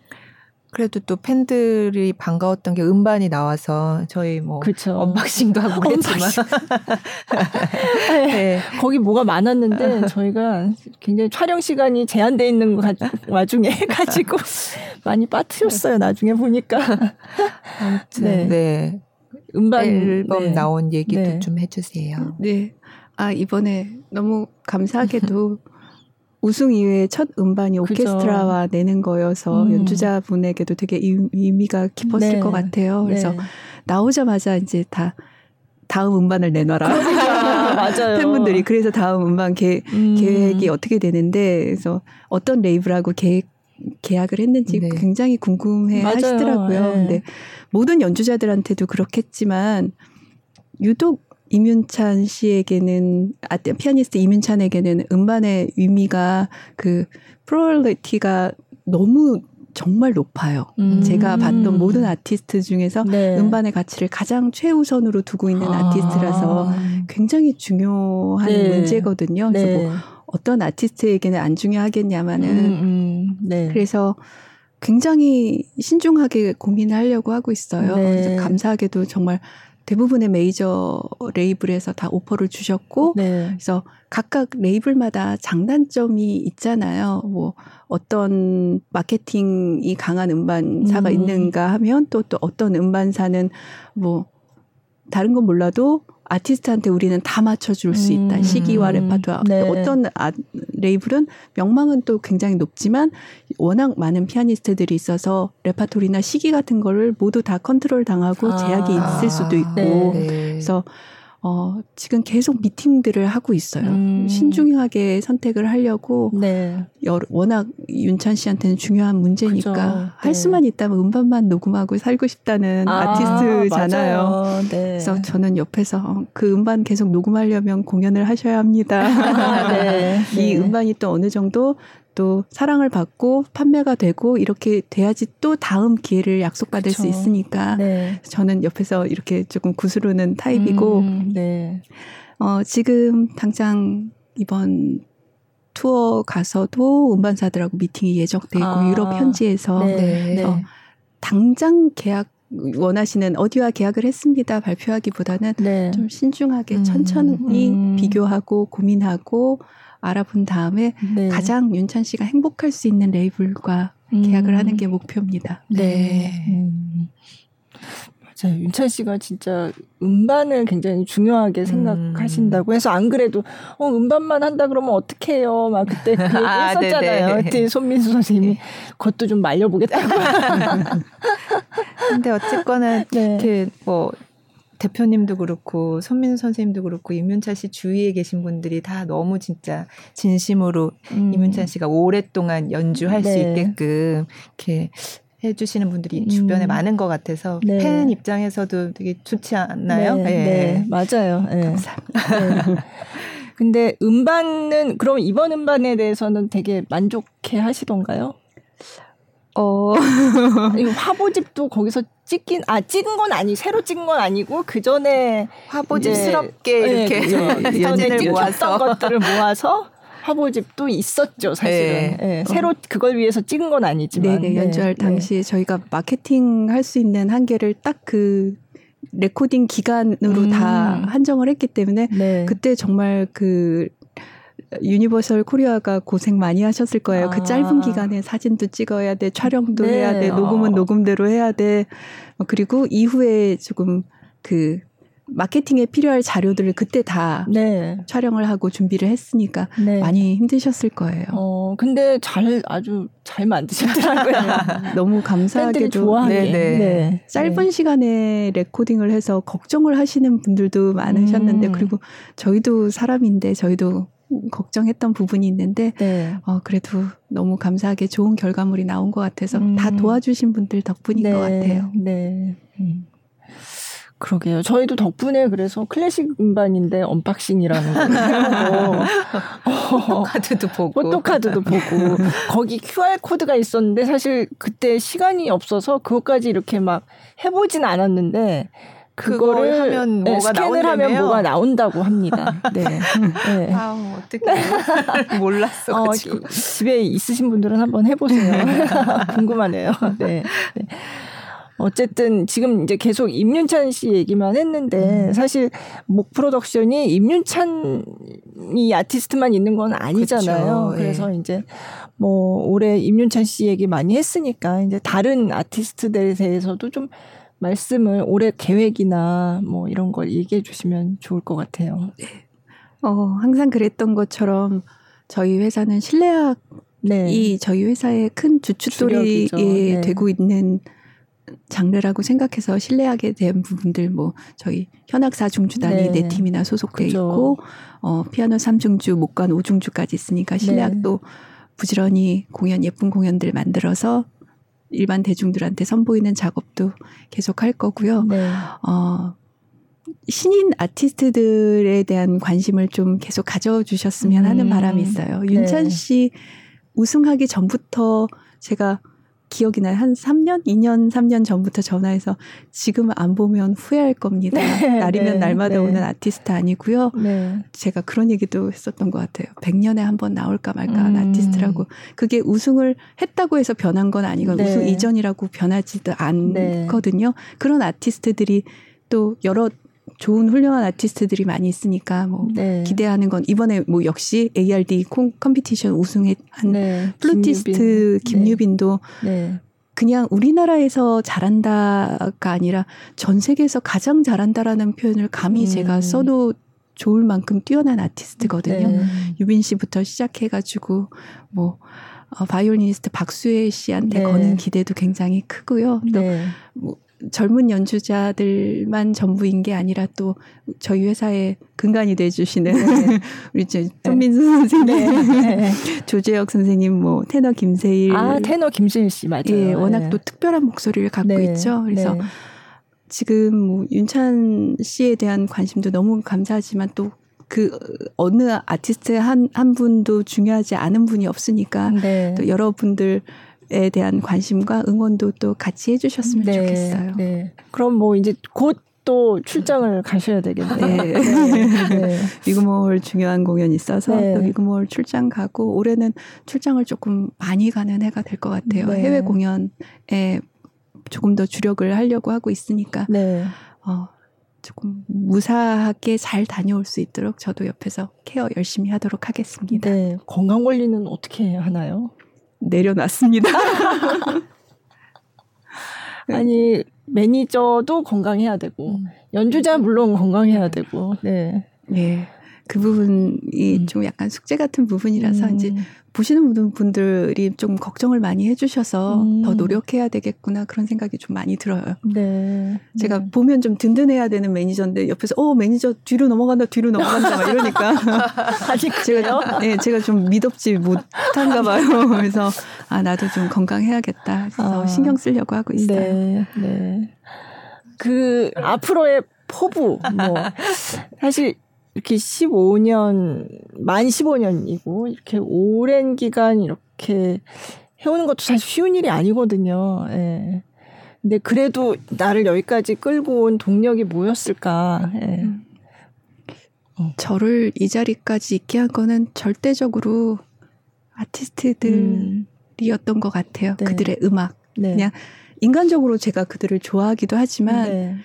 그래도 또 팬들이 반가웠던 게 음반이 나와서 저희 뭐 그쵸. 언박싱도 하고 그랬지만 네. 거기 뭐가 많았는데 저희가 굉장히 촬영 시간이 제한되어 있는 가, 와중에 가지고 많이 빠뜨렸어요. 나중에 보니까 아무튼 네. 네. 음반 앨범 네. 나온 얘기도 네. 좀 해주세요. 네, 아 이번에 너무 감사하게도 우승 이후에 첫 음반이 오케스트라와 그죠. 내는 거여서 음. 연주자분에게도 되게 의미가 깊었을 네. 것 같아요. 그래서 네. 나오자마자 이제 다 다음 음반을 내놔라. 맞아요. 팬분들이 그래서 다음 음반 개, 음. 계획이 어떻게 되는데 그래서 어떤 레이블하고 계획 계약을 했는지 네. 굉장히 궁금해 맞아요. 하시더라고요. 네. 근데 모든 연주자들한테도 그렇겠지만 유독 임윤찬 씨에게는 아, 피아니스트 임윤찬에게는 음반의 의미가 그 프로리티가 너무 정말 높아요. 음. 제가 봤던 모든 아티스트 중에서 네. 음반의 가치를 가장 최우선으로 두고 있는 아. 아티스트라서 굉장히 중요한 네. 문제거든요. 그래서 네. 뭐 어떤 아티스트에게는 안 중요하겠냐마는 음, 음. 네. 그래서 굉장히 신중하게 고민을 하려고 하고 있어요. 네. 그래서 감사하게도 정말 대부분의 메이저 레이블에서 다 오퍼를 주셨고, 네. 그래서 각각 레이블마다 장단점이 있잖아요. 뭐 어떤 마케팅이 강한 음반사가 음. 있는가 하면 또, 또 어떤 음반사는 뭐 다른 건 몰라도 아티스트한테 우리는 다 맞춰줄 수 있다. 음. 시기와 레파토아. 네. 어떤 아, 레이블은 명망은 또 굉장히 높지만 워낙 많은 피아니스트들이 있어서 레파토리나 시기 같은 거를 모두 다 컨트롤 당하고 아. 제약이 있을 수도 있고. 네. 그래서 어, 지금 계속 미팅들을 하고 있어요. 음. 신중하게 선택을 하려고. 네. 여러, 워낙 윤찬 씨한테는 중요한 문제니까. 그죠. 할 네. 수만 있다면 음반만 녹음하고 살고 싶다는 아, 아티스트잖아요. 네. 그래서 저는 옆에서 그 음반 계속 녹음하려면 공연을 하셔야 합니다. 네. 이 음반이 또 어느 정도 또 사랑을 받고 판매가 되고 이렇게 돼야지 또 다음 기회를 약속받을 그쵸. 수 있으니까. 네. 저는 옆에서 이렇게 조금 구스르는 타입이고. 음, 네. 어, 지금 당장 이번 투어 가서도 음반사들하고 미팅이 예정돼 있고 아, 유럽 현지에서 네. 네. 어, 당장 계약 원하시는 어디와 계약을 했습니다 발표하기보다는 네. 좀 신중하게 음, 천천히 음. 비교하고 고민하고 알아본 다음에 네. 가장 윤찬 씨가 행복할 수 있는 레이블과 음. 계약을 하는 게 목표입니다. 네. 음. 맞아요. 윤찬 씨가 진짜 음반을 굉장히 중요하게 생각하신다고 음. 해서 안 그래도 어, 음반만 한다 그러면 어떡해요. 막 그때 그 얘기 아, 했었잖아요. 그때 손민수 선생님이 네. 그것도 좀 말려보겠다고. 근데 어쨌거나 네. 이렇게 뭐 대표님도 그렇고 손민수 선생님도 그렇고 임윤찬 씨 주위에 계신 분들이 다 너무 진짜 진심으로 음. 임윤찬 씨가 오랫동안 연주할 네. 수 있게끔 이렇게 해주시는 분들이 주변에 음. 많은 것 같아서 네. 팬 입장에서도 되게 좋지 않나요? 네, 네. 네. 맞아요. 네. 감사합니다. 네. 근데 음반은 그럼 이번 음반에 대해서는 되게 만족해 하시던가요? 어 이 화보집도 거기서 찍긴 아 찍은 건 아니 새로 찍은 건 아니고 그 전에 화보집스럽게 네, 이렇게 네, 사진을 모아서 것들을 모아서 화보집도 있었죠 사실은. 네. 네, 새로 어. 그걸 위해서 찍은 건 아니지만 네네, 연주할 네. 당시 네. 저희가 마케팅 할 수 있는 한계를 딱 그 레코딩 기간으로 음. 다 한정을 했기 때문에 네. 그때 정말 그. 유니버설 코리아가 고생 많이 하셨을 거예요. 아. 그 짧은 기간에 사진도 찍어야 돼, 촬영도 네. 해야 돼, 녹음은 어. 녹음대로 해야 돼. 그리고 이후에 조금 그 마케팅에 필요할 자료들을 그때 다 네. 촬영을 하고 준비를 했으니까 네. 많이 힘드셨을 거예요. 어, 근데 잘 아주 잘 만드셨더라고요. 너무 감사하게도 네네. 네. 짧은 네. 시간에 레코딩을 해서 걱정을 하시는 분들도 많으셨는데 음. 그리고 저희도 사람인데 저희도 걱정했던 부분이 있는데 네. 어, 그래도 너무 감사하게 좋은 결과물이 나온 것 같아서 음. 다 도와주신 분들 덕분인 네. 것 같아요. 네, 음. 그러게요. 저희도 덕분에 그래서 클래식 음반인데 언박싱이라는 걸 하고 포토카드도 보고 포토카드도 보고 거기 큐알코드가 있었는데 사실 그때 시간이 없어서 그것까지 이렇게 막 해보진 않았는데 그거를 하면 네, 뭐가 스캔을 나온다네요. 하면 뭐가 나온다고 합니다. 네. 네. 아우 어떻게 몰랐어. 어, 집에 있으신 분들은 한번 해보세요. 궁금하네요. 네. 네. 어쨌든 지금 이제 계속 임윤찬 씨 얘기만 했는데 음. 사실 목 프로덕션이 임윤찬이 아티스트만 있는 건 아니잖아요. 그쵸, 그래서 예. 이제 뭐 올해 임윤찬 씨 얘기 많이 했으니까 이제 다른 아티스트들에 대해서도 좀 말씀을 올해 계획이나 뭐 이런 걸 얘기해 주시면 좋을 것 같아요. 네. 어, 항상 그랬던 것처럼 저희 회사는 실내악이 네. 저희 회사의 큰 주춧돌이 네. 되고 있는 장르라고 생각해서 실내악에 대한 부분들 뭐 저희 현악사 중주단이 네, 네 팀이나 소속돼 그죠. 있고 어, 피아노 삼중주, 목관 오중주까지 있으니까 실내악도 네. 부지런히 공연 예쁜 공연들 만들어서 일반 대중들한테 선보이는 작업도 계속 할 거고요. 네. 어, 신인 아티스트들에 대한 관심을 좀 계속 가져주셨으면 음. 하는 바람이 있어요. 네. 윤찬 씨 우승하기 전부터 제가 기억이 나요. 한 삼 년, 이 년, 삼 년 전부터 전화해서 지금 안 보면 후회할 겁니다. 네. 날이면 네. 날마다 네. 오는 아티스트 아니고요. 네. 제가 그런 얘기도 했었던 것 같아요. 백 년에 한 번 나올까 말까 한 음. 아티스트라고. 그게 우승을 했다고 해서 변한 건 아니고 네. 우승 이전이라고 변하지도 않거든요. 네. 그런 아티스트들이 또 여러 좋은 훌륭한 아티스트들이 많이 있으니까 뭐 네. 기대하는 건 이번에 뭐 역시 에이아르디 콩 컴피티션 우승한 네. 플루티스트 김유빈도 네. 네. 그냥 우리나라에서 잘한다가 아니라 전 세계에서 가장 잘한다라는 표현을 감히 음. 제가 써도 좋을 만큼 뛰어난 아티스트거든요. 네. 유빈 씨부터 시작해가지고 뭐 어, 바이올리니스트 박수혜 씨한테 네. 거는 기대도 굉장히 크고요. 또 네. 뭐 젊은 연주자들만 전부인 게 아니라 또 저희 회사의 근간이 돼주시는 네. 우리 저 손민수 네. 선생님, 네. 네. 조재혁 선생님, 뭐 테너 김세일, 아 테너 김세일 씨 맞아요. 예, 워낙 네. 또 특별한 목소리를 갖고 네. 있죠. 그래서 네. 지금 뭐 윤찬 씨에 대한 관심도 너무 감사하지만 또 그 어느 아티스트 한 한 분도 중요하지 않은 분이 없으니까 네. 또 여러분들. 에 대한 관심과 응원도 또 같이 해주셨으면 네, 좋겠어요. 네. 그럼 뭐 이제 곧 또 출장을 가셔야 되겠네요. 네. 네. 네. 위그모홀 중요한 공연이 있어서 네. 또 위그모홀 출장 가고 올해는 출장을 조금 많이 가는 해가 될 것 같아요. 네. 해외 공연에 조금 더 주력을 하려고 하고 있으니까 네. 어, 조금 무사하게 잘 다녀올 수 있도록 저도 옆에서 케어 열심히 하도록 하겠습니다. 네. 건강 관리는 어떻게 하나요? 내려놨습니다. 아니 매니저도 건강해야 되고 연주자 물론 건강해야 되고 네, 네. 그 부분이 음. 좀 약간 숙제 같은 부분이라서 음. 이제 보시는 분들이 좀 걱정을 많이 해주셔서 음. 더 노력해야 되겠구나 그런 생각이 좀 많이 들어요. 네. 제가 네. 보면 좀 든든해야 되는 매니저인데 옆에서 어 매니저 뒤로 넘어간다 뒤로 넘어간다 막 이러니까 아직 제가 네 제가 좀 미덥지 못한가 봐요. 그래서 아 나도 좀 건강해야겠다. 그래서 아. 신경 쓰려고 하고 있어요. 네. 네. 그 앞으로의 포부 뭐 사실. 이렇게 십오 년, 만 십오 년이고, 이렇게 오랜 기간 이렇게 해오는 것도 사실 쉬운 일이 아니거든요. 예. 근데 그래도 나를 여기까지 끌고 온 동력이 뭐였을까. 예. 어. 저를 이 자리까지 있게 한 거는 절대적으로 아티스트들이었던 음. 것 같아요. 네. 그들의 음악. 네. 그냥 인간적으로 제가 그들을 좋아하기도 하지만, 네.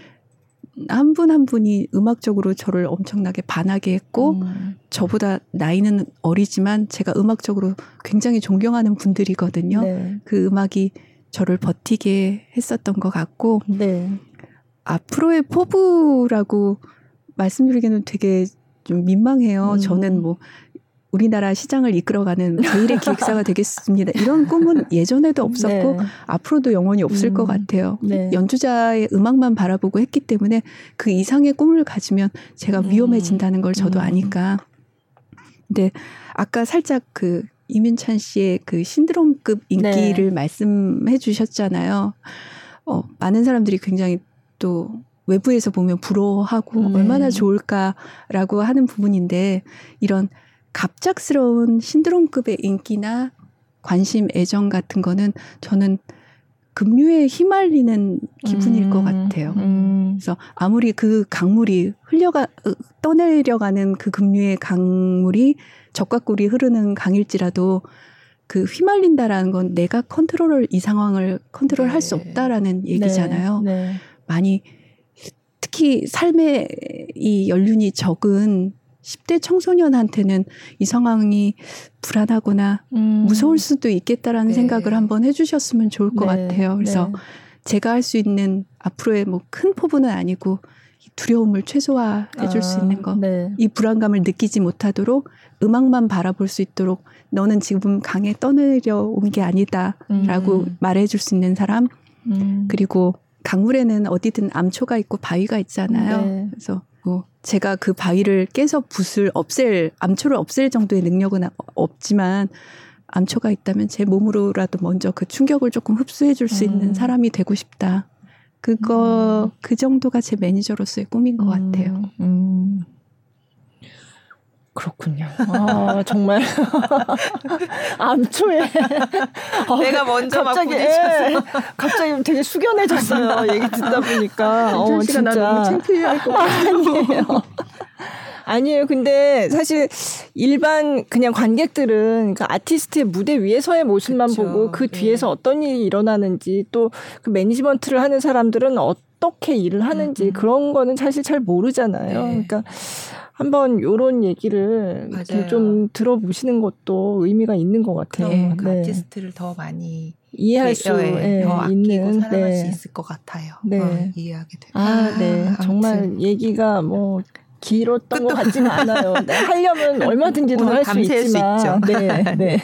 한 분 한 분이 음악적으로 저를 엄청나게 반하게 했고 음. 저보다 나이는 어리지만 제가 음악적으로 굉장히 존경하는 분들이거든요. 네. 그 음악이 저를 버티게 했었던 것 같고 네. 앞으로의 포부라고 말씀드리기는 되게 좀 민망해요. 음. 저는 뭐 우리나라 시장을 이끌어가는 제일의 기획사가 되겠습니다. 이런 꿈은 예전에도 없었고 네. 앞으로도 영원히 없을 음, 것 같아요. 네. 연주자의 음악만 바라보고 했기 때문에 그 이상의 꿈을 가지면 제가 음, 위험해진다는 걸 저도 음. 아니까. 근데 아까 살짝 그 이민찬 씨의 그 신드롬급 인기를 네. 말씀해 주셨잖아요. 어, 많은 사람들이 굉장히 또 외부에서 보면 부러워하고 음. 얼마나 좋을까라고 하는 부분인데 이런 갑작스러운 신드롬급의 인기나 관심, 애정 같은 거는 저는 급류에 휘말리는 기분일 음, 것 같아요. 음. 그래서 아무리 그 강물이 흘려가 떠내려가는 그 급류의 강물이 적과 꿀이 흐르는 강일지라도 그 휘말린다라는 건 내가 컨트롤을 이 상황을 컨트롤할 네. 수 없다라는 얘기잖아요. 네, 네. 많이 특히 삶의 이 연륜이 적은 십 대 청소년한테는 이 상황이 불안하거나 음. 무서울 수도 있겠다라는 네. 생각을 한번 해주셨으면 좋을 것 네. 같아요. 그래서 네. 제가 할 수 있는 앞으로의 뭐 큰 포부는 아니고 두려움을 최소화해줄 아, 수 있는 거. 네. 이 불안감을 느끼지 못하도록 음악만 바라볼 수 있도록 너는 지금 강에 떠내려온 게 아니다라고 음. 말해줄 수 있는 사람. 음. 그리고 강물에는 어디든 암초가 있고 바위가 있잖아요. 네. 그래서 뭐 제가 그 바위를 깨서 붓을 없앨, 암초를 없앨 정도의 능력은 없지만 암초가 있다면 제 몸으로라도 먼저 그 충격을 조금 흡수해 줄 수 음. 있는 사람이 되고 싶다. 그거, 음. 그 정도가 제 매니저로서의 꿈인 것 음. 같아요. 음. 그렇군요. 아, 정말. 암초에. 아, 내가 먼저 갑자기, 막 부딪혔어요. 예, 갑자기 되게 숙연해졌어요. 얘기 듣다 보니까. 어, 진짜. 너무 창피할 것 같아요. 아니에요. 근데 사실 일반 그냥 관객들은 그 아티스트의 무대 위에서의 모습만 그쵸. 보고 그 뒤에서 네. 어떤 일이 일어나는지 또 그 매니지먼트를 하는 사람들은 어떤 어떻게 일을 하는지 음, 음. 그런 거는 사실 잘 모르잖아요. 네. 그러니까 한번 이런 얘기를 좀 들어보시는 것도 의미가 있는 것 같아요. 네, 그 네. 아티스트를 더 많이 이해할 수 네, 더 아끼고 사랑할 네. 수 있을 것 같아요. 네. 어, 이해하게 되고. 아, 네. 아, 정말 얘기가 뭐 길었던 것 같지는 않아요. 하려면 얼마든지 더 할 수 있지만. 수 있죠. 네, 네.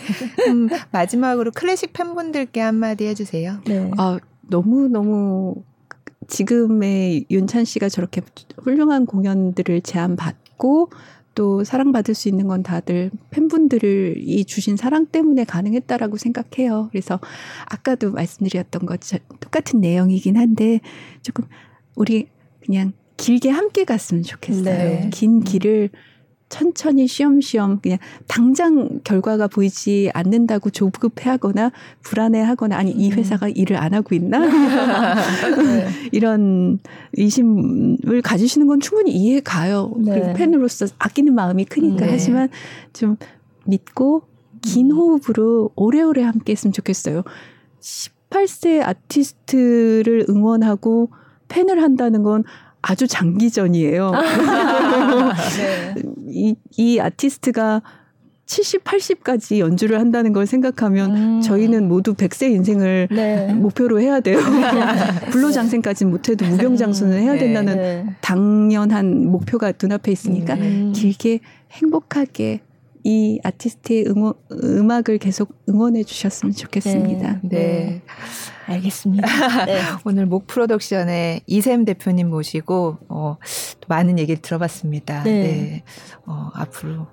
음, 마지막으로 클래식 팬분들께 한마디 해주세요. 네. 아, 너무 너무 지금의 윤찬 씨가 저렇게 훌륭한 공연들을 제안받고 또 사랑받을 수 있는 건 다들 팬분들을 이 주신 사랑 때문에 가능했다라고 생각해요. 그래서 아까도 말씀드렸던 것 똑같은 내용이긴 한데 조금 우리 그냥 길게 함께 갔으면 좋겠어요. 네. 긴 길을 천천히 쉬엄쉬엄 그냥 당장 결과가 보이지 않는다고 조급해하거나 불안해하거나 아니 이 회사가 음. 일을 안 하고 있나 네. 이런 의심을 가지시는 건 충분히 이해가요. 네. 그리고 팬으로서 아끼는 마음이 크니까 네. 하지만 좀 믿고 긴 호흡으로 오래오래 함께했으면 좋겠어요. 열여덟 세 아티스트를 응원하고 팬을 한다는 건 아주 장기전이에요. 네. 이, 이 아티스트가 칠십, 팔십까지 연주를 한다는 걸 생각하면 음. 저희는 모두 백 세 인생을 네. 목표로 해야 돼요. 불로장생까지는 못해도 무병장수는 해야 된다는 네, 네. 당연한 목표가 눈앞에 있으니까 음. 길게 행복하게 이 아티스트의 응원, 음악을 계속 응원해 주셨으면 좋겠습니다. 네, 네. 알겠습니다. 네. 오늘 목 프로덕션의 이샘 대표님 모시고 어, 또 많은 얘기를 들어봤습니다. 네, 네. 어, 앞으로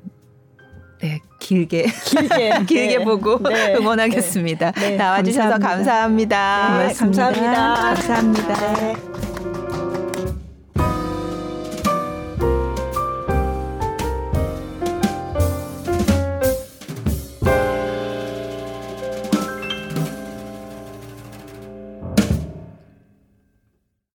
네, 길게 길게, 길게 네. 보고 네. 응원하겠습니다. 네. 네. 나와주셔서 감사합니다. 감사합니다. 네, 감사합니다. 감사합니다. 네.